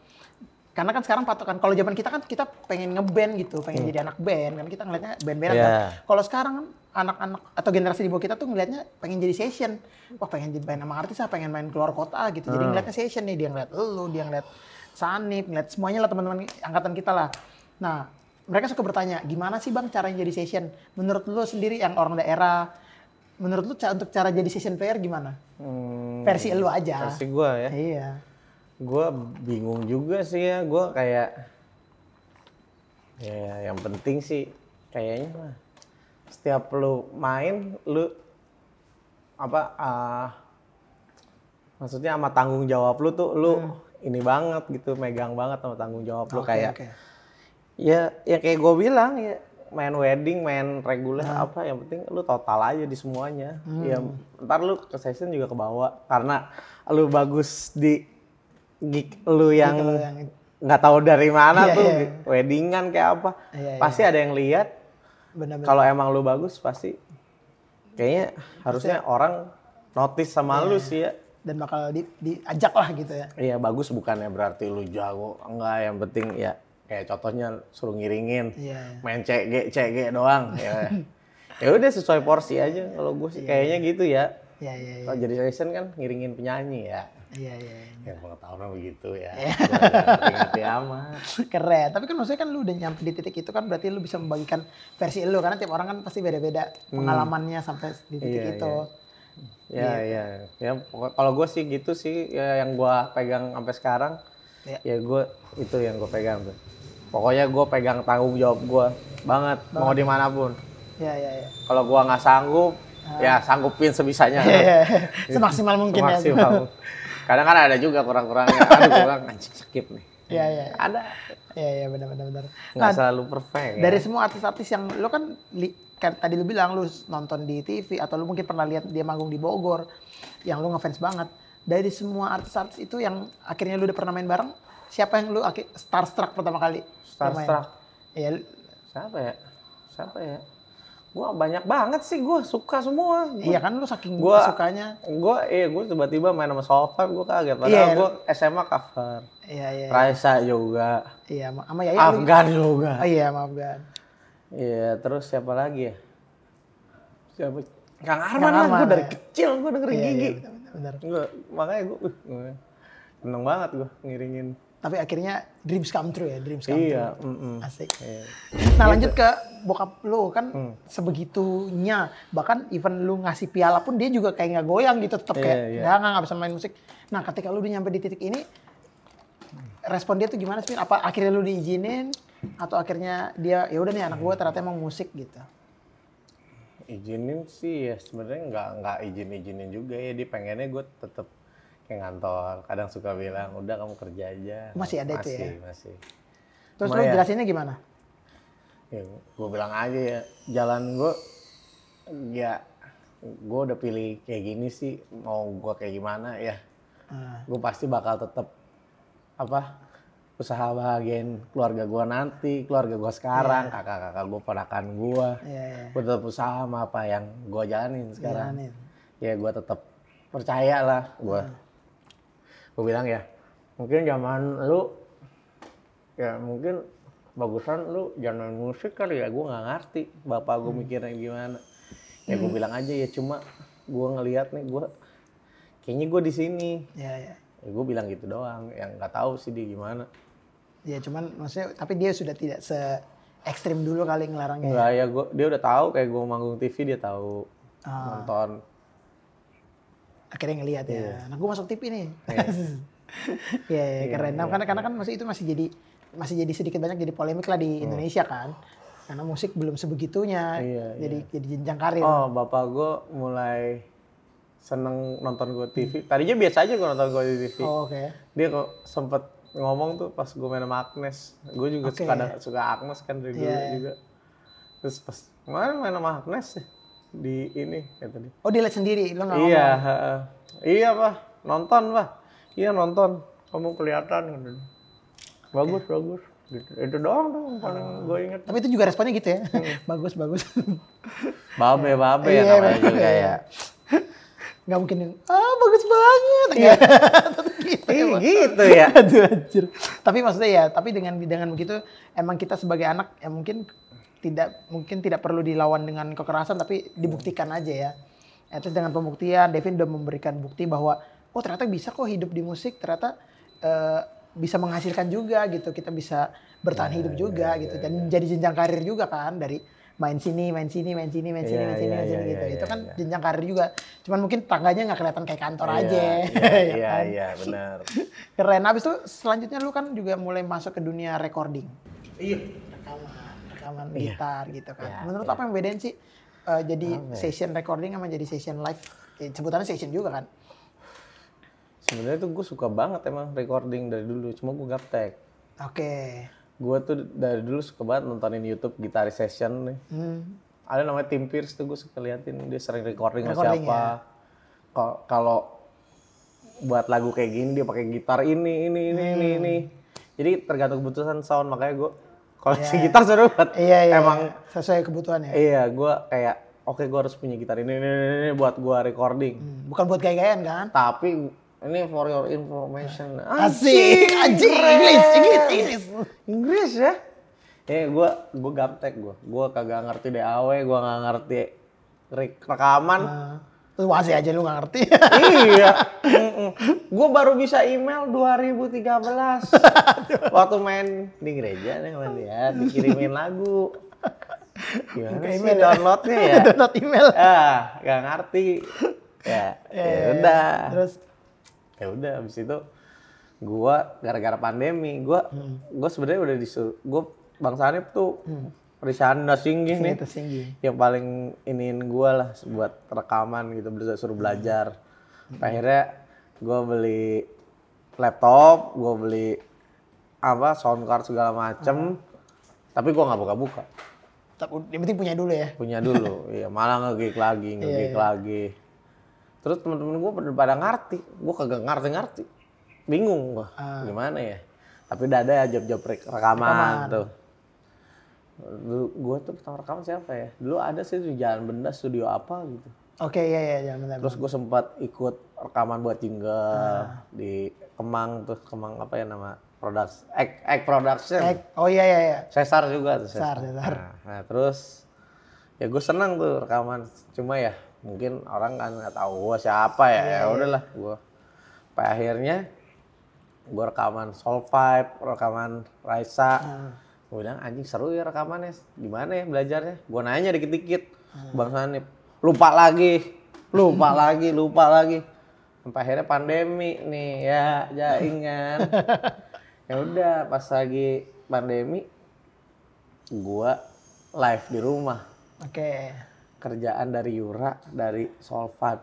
karena kan sekarang patokan kalau zaman kita kan kita pengen ngeband gitu, pengen hmm. jadi anak band kan kita ngelihatnya band-bandan yeah. Kan. Kalau sekarang anak-anak atau generasi di bawah kita tuh ngelihatnya pengen jadi session. Wah, pengen jadi band sama artis, ah, pengen main keluar kota gitu. Hmm. Jadi ngelihatnya session nih, dia ngelihat elu, dia ngelihat Sanip, ngelihat semuanya lah teman-teman angkatan kita lah. Nah, mereka suka bertanya, gimana sih Bang caranya jadi session? Menurut lu sendiri yang orang daerah, menurut lu untuk cara jadi session player gimana? Hmm, versi lu aja. Versi gue ya? Iya. Gue bingung juga sih ya, gue kayak... Ya yang penting sih kayaknya setiap lu main, lu apa... Uh, maksudnya sama tanggung jawab lu tuh, lu hmm. ini banget gitu, megang banget sama tanggung jawab lu okay, kayak... Okay. Ya, ya kayak gue bilang ya. Main wedding, main reguler nah. Apa yang penting lu total aja di semuanya. Hmm. Ya ntar lu ke session juga kebawa karena lu bagus di gig lu yang nggak tahu dari mana iya, tuh iya. Weddingan kayak apa. Iya, iya. Pasti ada yang lihat. Kalau emang lu bagus pasti kayaknya bener. Harusnya bener. Orang notice sama iya. Lu sih ya. Dan bakal di, diajak lah gitu ya. Iya bagus bukannya berarti lu jago enggak yang penting ya. Kayak contohnya suruh ngiringin, yeah. Main C G, C G doang. Ya udah sesuai porsi aja. Kalau gue sih yeah. Kayaknya gitu ya. Yeah, yeah, yeah. Kalau jadi session kan ngiringin penyanyi ya. Iya yeah, iya. Yeah, yeah. Ya pengetahuan begitu ya. Ngerti yeah. Amat. Keren. Tapi kan maksudnya kan lu udah nyampe di titik itu kan berarti lu bisa membagikan versi lu karena tiap orang kan pasti beda-beda pengalamannya hmm. Sampai di titik yeah, itu. Iya iya. Ya kalau gue sih gitu sih ya, yang gue pegang sampai sekarang. Yeah. Ya gue itu yang gue pegang tuh. Pokoknya gue pegang tanggung jawab gue banget, banget. Mau dimanapun. Ya, ya, ya. Kalau gue nggak sanggup, ah. Ya sanggupin sebisanya. Ya, ya. Semaksimal mungkin semaksimal. Ya. Kadang kan ada juga kurang-kurangnya. Aduh kurang, anjing skip nih. Ya, ya. Ada. Ya, ya benar-benar. Nggak nah, selalu perfect. Dari ya. Semua artis-artis yang lo kan, kan tadi lo bilang lo nonton di T V atau lo mungkin pernah lihat dia manggung di Bogor, yang lo ngefans banget. Dari semua artis-artis itu yang akhirnya lo udah pernah main bareng, siapa yang lu starstruck pertama kali? Starstruck? Ya. Siapa ya? Siapa ya? Gua banyak banget sih, gua suka semua. Iya kan lu saking gua, sukanya. Gua iya gua tiba-tiba main sama Solfab, gua kaget. Padahal iya, gua S M A cover. Iya iya. Raisa juga. Iya, sama ya, ya, Afgan lu. Juga. Oh, iya, sama Afgan. Iya, terus siapa lagi ya? Siapa? Kang Armand lah, gua dari ya. Kecil gua dengerin iya, Gigi. Iya, benar. Gua makanya gua uh, seneng banget gua ngiringin. Tapi akhirnya dreams come true ya, dreams come iya, true. Mm -mm. Asik. Iya. Nah lanjut ke bokap lu kan mm. Sebegitunya. Bahkan even lu ngasih piala pun dia juga kayak nggak goyang gitu. Tetep iya, kayak iya. Nggak, nggak bisa main musik. Nah ketika lu udah nyampe di titik ini, respon dia tuh gimana sih? Apa akhirnya lu diizinin? Atau akhirnya dia, ya udah nih anak gue ternyata emang musik gitu. Izinin sih ya sebenarnya nggak nggak izin-izinin juga ya. Dia pengennya gue tetep kayak ngantor, kadang suka bilang, udah kamu kerja aja. Masih ada masih, itu ya? Masih, terus lu jelasinnya gimana? Ya, gue bilang aja ya, jalan gue, ya gue udah pilih kayak gini sih, mau gue kayak gimana ya. Hmm. Gue pasti bakal tetap apa, usaha bahagiain keluarga gue nanti, keluarga gue sekarang, yeah. Kakak-kakak gue, ponakan gue. Yeah, yeah. Gue tetap usaha sama apa yang gue jalanin sekarang. Jalanin. Ya gue tetap percaya lah gue. Hmm. gue bilang ya, mungkin zaman lu ya mungkin bagusan lu jangan main musik kali ya, gue nggak ngerti bapak gue hmm. mikirnya gimana. Ya gue hmm. bilang aja ya, cuma gue ngelihat nih gue kayaknya gue di sini. Ya, ya. Ya gue bilang gitu doang, yang nggak tahu sih dia gimana. Ya cuman maksudnya tapi dia sudah tidak se ekstrim dulu kali ngelarangnya. Enggak ya, ya gua, dia udah tahu kayak gue manggung T V dia tahu ah. nonton. Akhirnya ngelihat ya. Yeah. Nah gue masuk T V nih. Yeah. yeah, yeah, keren. Nah, yeah, karena yeah. karena kan masih itu masih jadi masih jadi sedikit banyak jadi polemik lah di hmm. Indonesia kan. Karena musik belum sebegitunya. Yeah, jadi yeah. jadi jenjang karir. Oh bapak gue mulai seneng nonton gue T V. Tadinya biasa aja gue nonton gue di T V. Oh, Oke. Okay. Dia kok sempet ngomong tuh pas gue main sama Agnes, gue juga okay. suka suka Agnes kan dari dulu yeah. juga. Terus pas kemarin main sama Agnes di ini kata dia. Oh dia lihat sendiri, lo nggak ngomong? Iya, uh, iya pak, nonton pak, iya nonton, kamu kelihatan gitu. Bagus okay. bagus, gitu. Itu doang tuh paling oh. gue inget. Tapi itu juga responnya gitu ya, bagus bagus. Babe babe ya namanya juga ya. Nggak mungkin, ah bagus banget, yeah. gitu, ya, gitu ya. Aduh, anjir. Tapi maksudnya ya, tapi dengan dengan begitu, emang kita sebagai anak ya mungkin tidak mungkin tidak perlu dilawan dengan kekerasan, tapi dibuktikan aja ya. Terus dengan pembuktian, Devin udah memberikan bukti bahwa, oh ternyata bisa kok hidup di musik, ternyata uh, bisa menghasilkan juga gitu, kita bisa bertahan nah, hidup juga ya, gitu, ya, dan ya. Jadi jenjang karir juga kan dari main sini, main sini, main sini, main sini, yeah, main sini, yeah, main sini yeah, gitu. Yeah, itu kan yeah. jenjang karir juga. Cuman mungkin tangganya nggak kelihatan kayak kantor yeah, aja. Iya, yeah, iya, benar. Keren. Abis itu selanjutnya lu kan juga mulai masuk ke dunia recording. Iya. Rekaman, rekaman yeah. gitar gitu kan. Yeah, Menurut yeah. apa yang bedain sih uh, jadi okay. session recording sama jadi session live? Ya, sebutannya session juga kan? Sebenarnya tuh gue suka banget emang recording dari dulu. Cuma gue gaptek. Oke. Okay. Gue tuh dari dulu suka banget nontonin YouTube Guitar Session nih. Hmm. Ada namanya Tim Pierce tuh gue suka liatin. Dia sering recording sama siapa. Ya. Kalau buat lagu kayak gini dia pakai gitar ini, ini, ini, hmm. ini, ini. Jadi tergantung kebutuhan sound. Makanya gue koleksi yeah. gitar seru banget. Yeah, yeah, emang sesuai kebutuhannya. Iya gue kayak oke okay, gue harus punya gitar ini, ini, ini, ini buat gue recording. Hmm. Bukan buat gaya-gayaan kan? Tapi... ini for your information. Asik, anjing, Inggris, Inggris, Inggris. Inggris ya? Eh, gua gua gaptek gua. Gua kagak ngerti D A W, gua enggak ngerti rekaman. Lu uh, masih aja lu enggak ngerti. Iya. Mm-mm. Gua baru bisa email dua ribu tiga belas. Waktu main di gereja nih sama dia, dikirimin lagu. Gimana okay, sih downloadnya ya? Download email. Ah, enggak ngerti. Ya, yeah, ya udah. Terus ya udah abis itu gue gara-gara pandemi gue hmm. gue sebenarnya udah disuruh gue Bang Sanip tuh perisahan singgi nih yang paling iniin gue lah buat rekaman gitu, suruh belajar. hmm. Akhirnya gue beli laptop, gue beli apa sound card segala macem, hmm. tapi gue nggak buka-buka. Yang penting punya dulu ya, punya dulu. Iya malah nge-geek lagi nge-geek yeah, lagi yeah. Terus temen-temen gue pada ngerti, gue kagak ngerti-ngerti, bingung gue ah. gimana ya. Tapi udah ada ya job-job rekaman, rekaman tuh. Dulu gue tuh pertama rekaman siapa ya? Dulu ada sih di Jalan Benda studio apa gitu. Oke okay, iya iya Jalan Benda. Terus gue sempat ikut rekaman buat jingle ah. di Kemang tuh, Kemang apa ya nama produksi, Egg, Egg Production. Egg. Oh iya iya iya. Cesar juga tuh. Cesar. Nah, nah terus ya gue senang tuh rekaman, cuma ya. Mungkin orang kan nggak tahu gue siapa ya, yeah, ya udahlah gue. Sampai akhirnya gue rekaman Soulvibe, rekaman Raisa. Uh. Gue bilang anjing seru ya rekamannya, gimana ya belajarnya? Gue nanya dikit-dikit, uh. Bang Sanip lupa lagi, lupa lagi, lupa lagi. Sampai akhirnya pandemi nih ya, jaingan. Ya udah pas lagi pandemi, gue live di rumah. Oke. Okay. Kerjaan dari Yura, dari Solfab.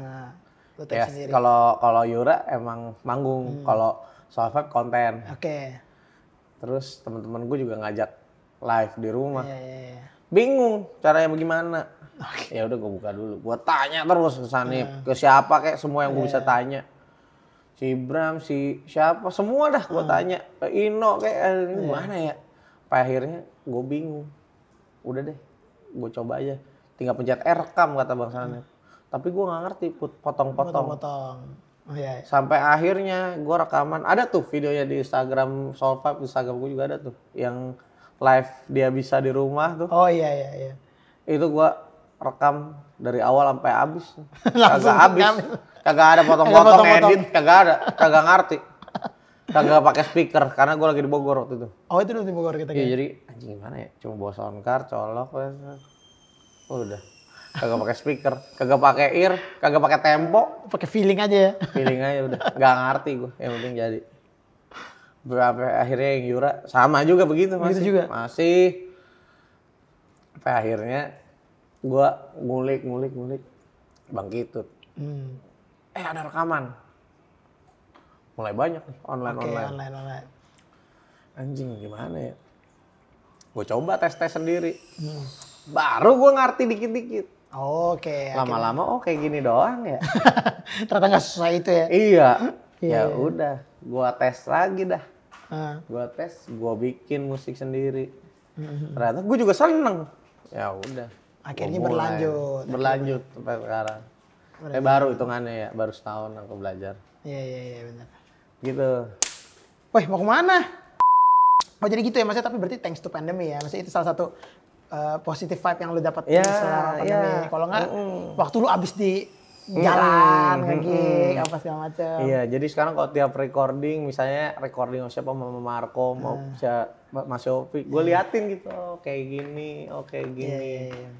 Nah, ya, kalau kalau Yura emang manggung, hmm. kalau Solfab konten. Oke. Okay. Terus teman-teman gue juga ngajak live di rumah. Yeah, yeah, yeah. Bingung caranya bagaimana. Okay. Ya udah gue buka dulu, gue tanya terus ke Sanip, yeah. ke siapa kayak semua yang gue yeah. bisa tanya. Si Bram, si siapa, semua dah gue hmm. tanya. Ino kayak yeah. gimana ya. Pada akhirnya gue bingung. Udah deh, gue coba aja. Tinggal pencet R, rekam kata Bang Sanip. Hmm. Tapi gue nggak ngerti, put potong-potong. Potong-potong. Oh, iya, iya. Sampai akhirnya gue rekaman, ada tuh videonya di Instagram Solfab, Instagram gue juga ada tuh yang live dia bisa di rumah tuh. Oh iya iya iya. Itu gue rekam dari awal sampai habis. Kagak habis. Kagak ada potong-potong edit, kagak ada, kagak ngerti. Kagak pakai speaker karena gue lagi di Bogor waktu itu. Oh, itu di Bogor kita. Iya, jadi anjing gimana ya? Cuma bawa soundcard, colok. Oh, udah. Kagak pakai speaker, kagak pakai ear, kagak pakai tempo, pakai feeling aja ya. Feeling aja udah, nggak ngerti gue. Yang penting jadi. Berapa akhirnya yang Yura sama juga begitu masih. Begitu juga. Masih. Sampai akhirnya gue ngulik ngulik ngulik bangkitut. Hmm. Eh ada rekaman. Mulai banyak nih online okay, online. online online. Anjing gimana ya? Gue coba tes tes sendiri. Hmm. Baru gue ngerti dikit dikit. Oke. Okay, Lama-lama oh kayak gini doang ya. Ternyata nggak susah itu ya? Iya. Ya udah, gue tes lagi dah. Uh. Gue tes, gue bikin musik sendiri. Uh-huh. Ternyata gue juga seneng. Ya udah. Akhirnya berlanjut. Berlanjut sampai sekarang. Eh baru hitungannya ya, baru setahun aku belajar. Iya iya iya benar. Gitu. Wih mau kemana? Oh jadi gitu ya maksudnya, tapi berarti thanks to pandemi ya, maksudnya itu salah satu uh, positive vibe yang lu dapat yeah, selama pandemi. Yeah. Kalau nggak, mm-hmm. waktu lu abis di jalan, mm-hmm. ngegig, mm-hmm. apa segala macam. Iya jadi sekarang kalau tiap recording, misalnya recording siapa sama Marco, mau hmm. siapa Mas Yopi, gue hmm. liatin gitu, oh kayak gini, oh kayak gini. Yeah, yeah,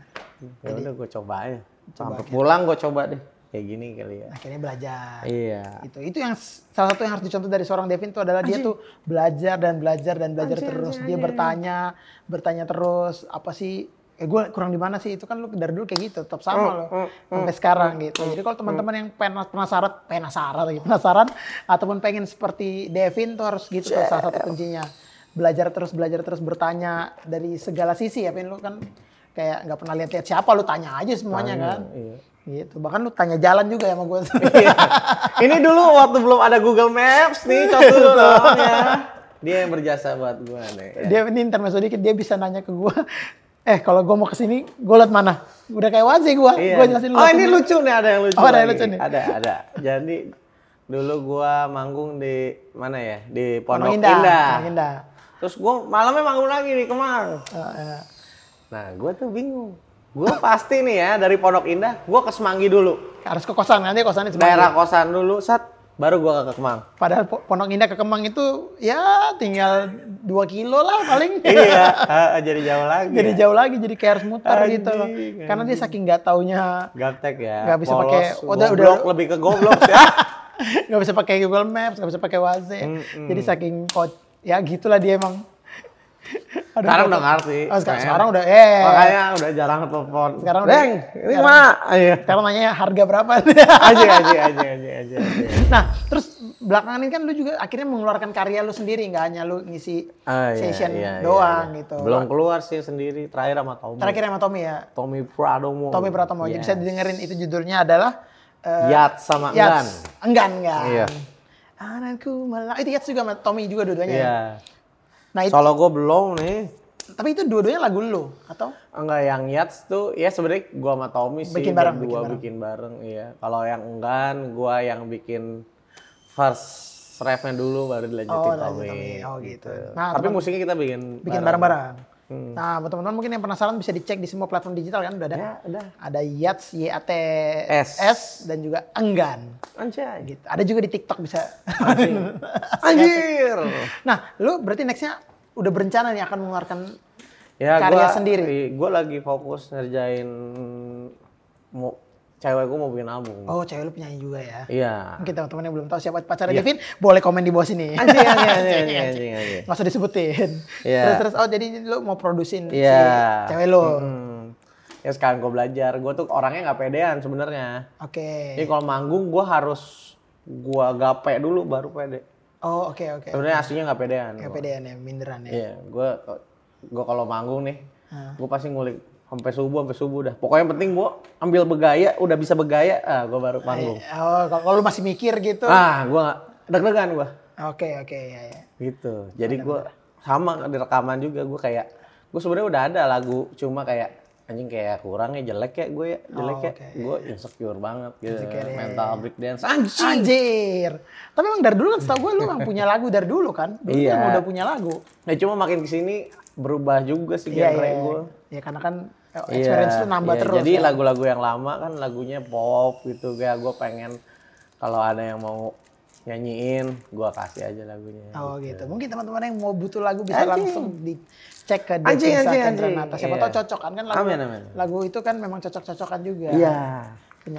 yeah. Ya udah gue coba aja. Sampai pulang gue coba deh. Kayak gini kali ya. Akhirnya belajar. Iya. Itu itu yang salah satu yang harus dicontoh dari seorang Devin tuh adalah anjir. Dia tuh belajar dan belajar dan belajar anjir, terus. Anjir, dia anjir. bertanya, bertanya terus apa sih? Eh gue kurang di mana sih? Itu kan lu dari dulu kayak gitu, tetap sama mm, lo mm, sampai mm, sekarang mm, gitu. Jadi kalau teman-teman yang penasaran, penasaran lagi, penasaran ataupun pengen seperti Devin tuh harus gitu tuh, salah satu kuncinya. Belajar terus, belajar terus, bertanya dari segala sisi ya, Vin, lu kan kayak nggak pernah lihat-lihat siapa, lu tanya aja semuanya tanya, kan. Iya. Gitu. Bahkan lu tanya jalan juga ya sama gue. Iya. Ini dulu waktu belum ada Google Maps nih, contoh dulu dong ya. Dia yang berjasa buat gue nih. Ya. Dia ini intermezzo dikit, dia bisa nanya ke gue, eh kalau gue mau kesini, gue liat mana? Udah kayak wazi gue, iya. gue jelasin lu. Oh ini sendiri. Lucu nih, ada yang lucu. Oh, ada yang lucu nih. Ada, ada. Jadi dulu gue manggung di mana ya? Di Pondok Indah. Indah. Indah. Terus gue malamnya manggung lagi di Kemang. Uh, uh. Nah gue tuh bingung. Gue pasti nih ya dari Pondok Indah, gue ke Semanggi dulu. Harus ke kosan, nanti kosannya Semanggi. Daerah kosan dulu, set, baru gue ke Kemang. Padahal Pondok Indah ke Kemang itu ya tinggal dua kilo lah paling. Iya, jadi jauh lagi. Jadi ya. jauh lagi, jadi kayak harus muter anjing, gitu. Anjing. Karena dia saking gak taunya. Gaptek ya. Gak bisa pakai. Udah udah lebih ke goblok ya. Gak bisa pakai Google Maps, gak bisa pakai Waze. Mm, mm. Jadi saking coach, ya gitulah dia emang. Aduh, sekarang udah ngerti. Oh, sekarang, sekarang udah eh makanya udah jarang telepon. Sekarang udah. Deng, ini mah sekarang nanya harga berapa nih? Aja aja aja aja aja. Nah, terus belakangan ini kan lu juga akhirnya mengeluarkan karya lu sendiri, nggak hanya lu ngisi ah, iya, session iya, doang iya, iya. gitu. Belum keluar sih sendiri, terakhir sama Tommy. Terakhir sama Tommy ya. Tommy Pratomo. Tommy Pratomo. Yes. Jadi bisa didengerin itu judulnya adalah uh, Yats sama Enggan. Enggan enggak. Iya. Anakku malah itu Yats juga sama Tommy juga dua-duanya. Iya. Nah, solo gue belum nih. Tapi itu dua-duanya lagu lu atau? Enggak, yang Yats tuh ya sebenarnya gue sama Tommy sih bikin bareng, bikin bareng. bikin bareng iya. Kalau yang Enggan gue yang bikin first refnya dulu baru dilanjutin oh, Tommy. Oh gitu. Nah, tapi teman, musiknya kita bikin bikin bareng-bareng. Hmm. Nah, buat teman-teman mungkin yang penasaran bisa dicek di semua platform digital kan udah ada. Ya, udah. Ada Yats, Y A T S dan juga Enggan. Anjay. Gitu. Ada juga di TikTok bisa. Anjir. Anjir. Nah, lu berarti nextnya udah berencana nih akan mengeluarkan ya, karya gua, sendiri. Gue lagi fokus ngerjain mau cewek gue mau bikin album. Oh, cewek lu penyanyi juga ya? Iya. Mungkin teman-teman yang belum tahu siapa pacarnya yeah. Devin, boleh komen di bawah sini. Anjing, anjing, anjing, anjing, anjing. Nggak usah disebutin. Yeah. Terus-terus, oh jadi lu mau produsin yeah. si cewek lu? Mm-hmm. Ya sekarang gue belajar, gue tuh orangnya nggak pedean sebenarnya. Oke. Okay. Jadi kalau manggung gue harus, gue gape dulu baru pede. Oh oke okay, oke. Okay. Sebenarnya okay. aslinya nggak pedean. Nggak pedean ya, minderan ya? Iya, yeah. gue gue kalau manggung nih, huh? gue pasti ngulik. Sampai subuh, sampai subuh dah. Pokoknya yang penting gue ambil begaya, udah bisa begaya, ah gue baru panggung. Oh, kalau lu masih mikir gitu. Ah, gue deg-degan gue. Oke, okay, oke, okay, ya, ya. Gitu. Jadi gue sama di rekaman juga gue kayak, gue sebenarnya udah ada lagu, cuma kayak anjing kayak kurangnya jelek ya gue ya jelek oh, ya okay. Gue insecure banget gitu insecure, mental yeah. breakdance anjing. Anjir tapi emang dari dulu kan setahu gue lu emang punya lagu dari dulu kan dulu yeah. kan udah punya lagu nah cuma makin kesini berubah juga sih genre yeah, yeah. gue ya karena kan experience yeah, tuh nambah yeah. terus jadi lagu-lagu kan? Yang lama kan lagunya pop gitu kayak gue pengen kalau ada yang mau nyanyiin, gua kasih aja lagunya. Oh gitu. gitu. Mungkin teman-teman yang mau butuh lagu bisa anjing. Langsung dicek ke Devinza Kendranata. Siapa tahu cocok kan kan lagu, amin, amin. Lagu itu kan memang cocok-cocokan juga. Iya.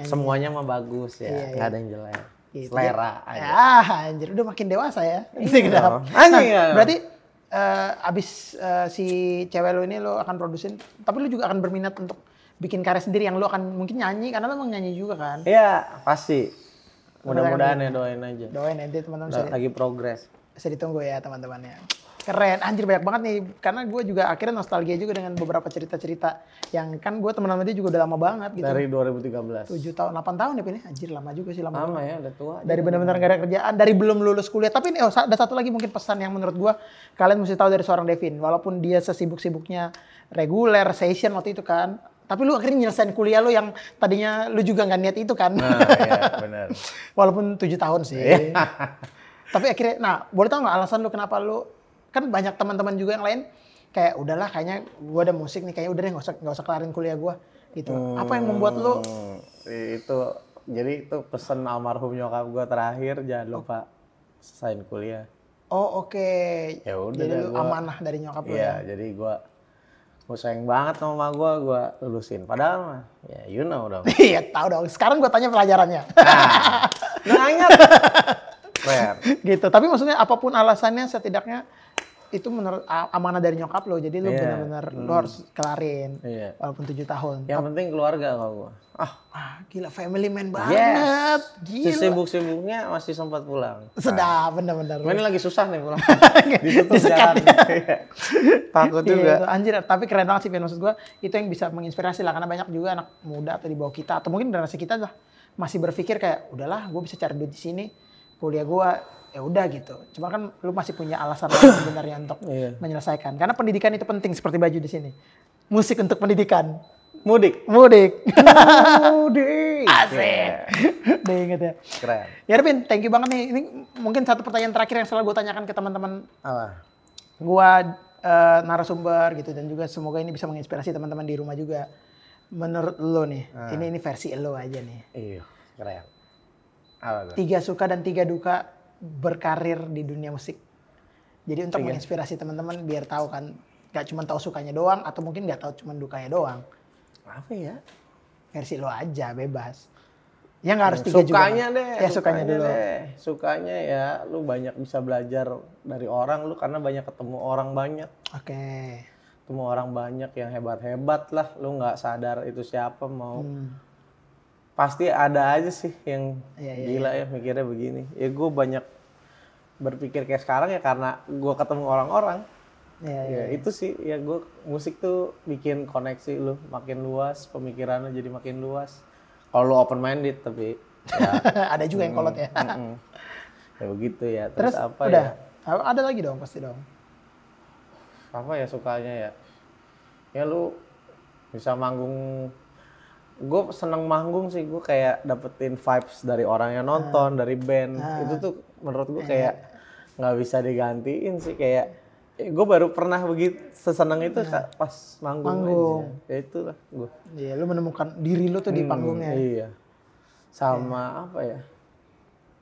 Semuanya mah bagus ya, iya, nggak iya. ada yang jelek. Gitu. Selera aja. Ah anjir, udah makin dewasa ya. Anjing. Nah, berarti uh, abis uh, si cewek lo ini lo akan produsen, tapi lo juga akan berminat untuk bikin karya sendiri yang lo akan mungkin nyanyi karena memang nyanyi juga kan? Iya pasti. Mudah-mudahan ya doain aja. Doain nanti teman-teman. Lagi progres. Bisa ditunggu ya teman-temannya. Keren, anjir banyak banget nih. Karena gue juga akhirnya nostalgia juga dengan beberapa cerita-cerita. Yang kan gue teman-teman dia juga udah lama banget gitu. Dari dua ribu tiga belas. tujuh tahun, delapan tahun ya pilih. Anjir lama juga sih. Lama, lama ya udah tua. Dari benar-benar gak ada kerjaan, dari belum lulus kuliah. Tapi ini oh, ada satu lagi mungkin pesan yang menurut gue. Kalian mesti tahu dari seorang Devin. Walaupun dia sesibuk-sibuknya reguler, session waktu itu kan. Tapi lu akhirnya nyelesain kuliah lu yang tadinya lu juga nggak niat itu kan. Nah, iya, benar. Walaupun tujuh tahun sih. Tapi akhirnya, nah boleh tau nggak alasan lu kenapa lu, kan banyak teman-teman juga yang lain kayak udahlah kayaknya gua ada musik nih, kayaknya udah deh nggak usah, nggak usah kelarin kuliah gua gitu. Hmm, apa yang membuat lu? Itu, jadi itu pesan almarhum nyokap gua terakhir, jangan lupa selesain kuliah. Oh oke, okay. Ya udah jadi lu gua, amanah dari nyokap lu ya? Iya, jadi gua gue sayang banget sama gue, gue lulusin. Padahal mah, ya you know dong. Iya tahu dong. Sekarang gue tanya pelajarannya. Nah, ingat. Gitu. Tapi maksudnya apapun alasannya, setidaknya itu menurut amanah dari nyokap lo. Jadi lo yeah. benar-benar hmm. lo harus kelarin. Yeah. Walaupun tujuh tahun. Yang penting keluarga kalau gue. Ah. ah, gila family man banget. Yes. Sibuk-sibuknya masih sempat pulang. Sedap, ah. benar-benar. Ini lagi susah nih pulang. Ditutup jalan. Takut juga. Iya, anjir, tapi keren banget sih maksud gue. Itu yang bisa menginspirasi lah. Karena banyak juga anak muda atau di bawah kita. Atau mungkin generasi kita lah. Masih berpikir kayak, udahlah gue bisa cari duit di sini. Kuliah gue, ya udah gitu. Cuma kan lu masih punya alasan sebenarnya untuk iya. menyelesaikan. Karena pendidikan itu penting seperti baju di sini. Musik untuk pendidikan. Mudik. Mudik. Mudik. Asik. Yeah. Udah inget ya. Keren. Ya Devin, thank you banget nih. Ini mungkin satu pertanyaan terakhir yang selalu gue tanyakan ke teman-teman. Apa? Gua Uh, narasumber gitu dan juga semoga ini bisa menginspirasi teman-teman di rumah juga. Menurut lo nih, uh. ini ini versi lo aja nih. Iya, keren. Apa tiga suka dan tiga duka berkarir di dunia musik. Jadi untuk tiga. Menginspirasi teman-teman biar tahu kan, gak cuma tahu sukanya doang atau mungkin gak tahu cuma dukanya doang. Apa ya? Versi lo aja, bebas. Ya nggak harus tiga sukanya juga. Deh, ya, sukanya, sukanya dulu. Deh. Sukanya ya lu banyak bisa belajar dari orang lu karena banyak ketemu orang banyak. Oke. Okay. Ketemu orang banyak yang hebat-hebat lah. Lu nggak sadar itu siapa mau. Hmm. Pasti ada aja sih yang ya, ya, gila ya. ya mikirnya begini. Ya gue banyak berpikir kayak sekarang ya karena gue ketemu orang-orang. Ya, ya, ya, ya itu sih ya gue musik tuh bikin koneksi lu makin luas pemikiran lu jadi makin luas. Kalau open minded tapi ya, ada juga mm, yang kolot ya. Mm, mm. Ya begitu ya. Terus, Terus apa udah. ya? Ada lagi dong pasti dong. Apa ya sukanya ya? Ya lu bisa manggung. Gue seneng manggung sih. Gue kayak dapetin vibes dari orang yang nonton, ah. dari band. Ah. Itu tuh menurut gue kayak nggak eh. bisa digantiin sih kayak. Gue baru pernah begitu seseneng itu nah. pas manggung, manggung. aja. Ya itulah gue. Iya, lu menemukan diri lu tuh di hmm, panggungnya. Iya. Sama yeah. apa ya?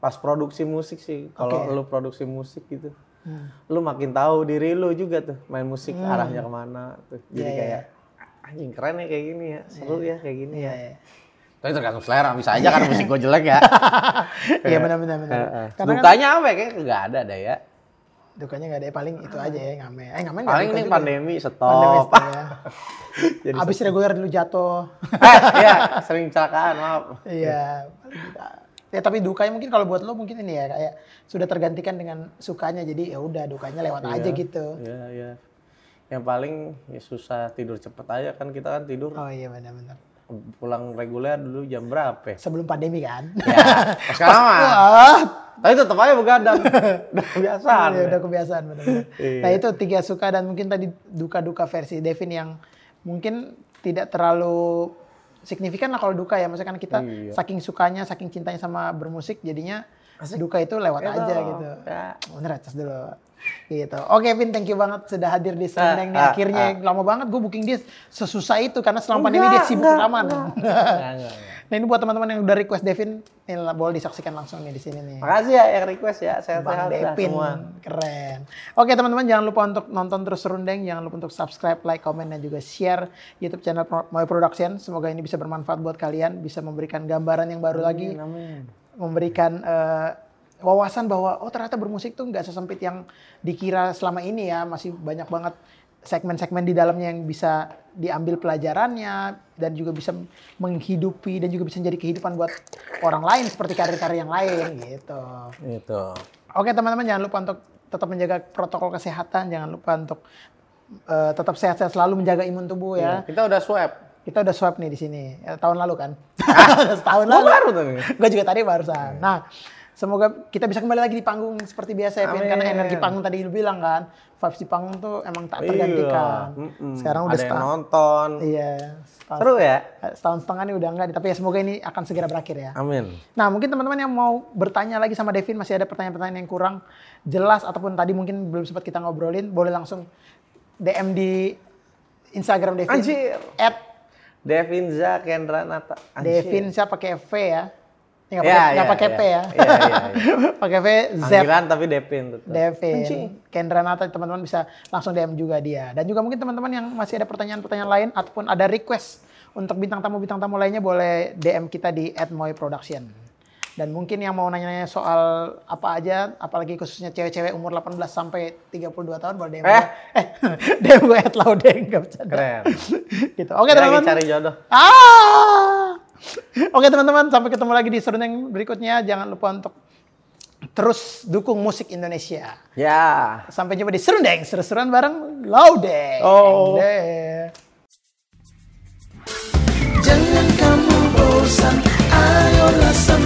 Pas produksi musik sih. Kalau okay. lu produksi musik gitu. Hmm. Lu makin tahu diri lu juga tuh. Main musik hmm. arahnya kemana. Tuh. Jadi yeah, kayak yeah. anjing keren ya kayak gini ya. Seru yeah. ya kayak gini yeah, ya. Yeah. Tapi tergantung selera. Bisa aja karena musik gue jelek ya. Iya benar-benar. Dukanya apa ya? Kayaknya nggak ada dah ya. Dukanya nggak ada, paling itu aja ya ngamen. Eh ngamen paling ini pandemi stop. Pandemi stop ya. Jadi abis stop. Reguler dulu jatuh. Eh, iya, sering kecelakaan maaf. Iya. Ya tapi dukanya mungkin kalau buat lo mungkin ini ya kayak sudah tergantikan dengan sukanya jadi ya udah dukanya lewat iya, aja gitu. Iya iya. Yang paling ya susah tidur cepet aja kan kita kan tidur. Oh iya benar-benar. Pulang reguler dulu jam berapa? Ya? Sebelum pandemi kan. Ya. Sekarang mah. Tapi tetap aja begadang, udah kebiasaan. Iya, udah kebiasaan benar-benar. Nah itu tiga suka dan mungkin tadi duka-duka versi Devin yang mungkin tidak terlalu signifikan lah kalau duka ya. Maksudnya kan kita iya. saking sukanya, saking cintanya sama bermusik, jadinya asik. Duka itu lewat Edo. aja gitu. Ya. Bener atas dulu. Gitu. Oke Vin, thank you banget sudah hadir di Sendeng nih. Akhirnya ah, ah. lama banget gue booking dia sesusah itu karena selama pandemi dia sibuk aman. Nah ini buat teman-teman yang udah request Devin, ini boleh disaksikan langsung nih di sini nih. Makasih ya yang request ya. Sehat Bang Devin, keren. Oke teman-teman jangan lupa untuk nonton terus Serundeng, jangan lupa untuk subscribe, like, komen dan juga share YouTube channel Moe Production. Semoga ini bisa bermanfaat buat kalian, bisa memberikan gambaran yang baru amin, lagi. Amin. Memberikan uh, wawasan bahwa oh ternyata bermusik tuh nggak sesempit yang dikira selama ini ya, masih banyak banget segmen-segmen di dalamnya yang bisa diambil pelajarannya dan juga bisa menghidupi dan juga bisa menjadi kehidupan buat orang lain seperti karir-karir yang lain gitu. Gitu. Oke teman-teman jangan lupa untuk tetap menjaga protokol kesehatan, jangan lupa untuk uh, tetap sehat-sehat selalu, menjaga imun tubuh ya. Kita udah swab. Kita udah swab nih di sini ya, tahun lalu kan, tahun lalu. Baru tuh. Gue juga tadi barusan. Nah, semoga kita bisa kembali lagi di panggung seperti biasa ya, Pin, karena energi panggung tadi lu bilang kan, vibes di panggung tuh emang tak tergantikan. Sekarang udah ada yang nonton. Iya. Seru ya. Setahun setengah ini udah enggak, tapi ya semoga ini akan segera berakhir ya. Amin. Nah, mungkin teman-teman yang mau bertanya lagi sama Devin, masih ada pertanyaan-pertanyaan yang kurang jelas ataupun tadi mungkin belum sempat kita ngobrolin, boleh langsung D M di Instagram Devin. Anjir. Devinza Kendranata. Devinza pakai V ya. Enggak pakai ya, ya, pakai ya. P ya. Iya, iya, iya. Pakai V Z. Panggilan tapi Devin tetap. Devin Kendranata, teman-teman bisa langsung D M juga dia. Dan juga mungkin teman-teman yang masih ada pertanyaan-pertanyaan lain ataupun ada request untuk bintang tamu-bintang tamu lainnya boleh D M kita di et moe production. Dan mungkin yang mau nanya-nanya soal apa aja, apalagi khususnya cewek-cewek umur delapan belas sampai tiga puluh dua tahun boleh D M eh. eh, D M gue at Laudeng, gak bercanda. Keren. Gitu. Oke teman-teman. Cari jodoh. Ah! Oke teman-teman, sampai ketemu lagi di Serundeng berikutnya. Jangan lupa untuk terus dukung musik Indonesia. Ya. Yeah. Sampai jumpa di Serundeng, seru-seruan bareng Laudeng. Oh. Deh. Jangan kamu bosan, ayolah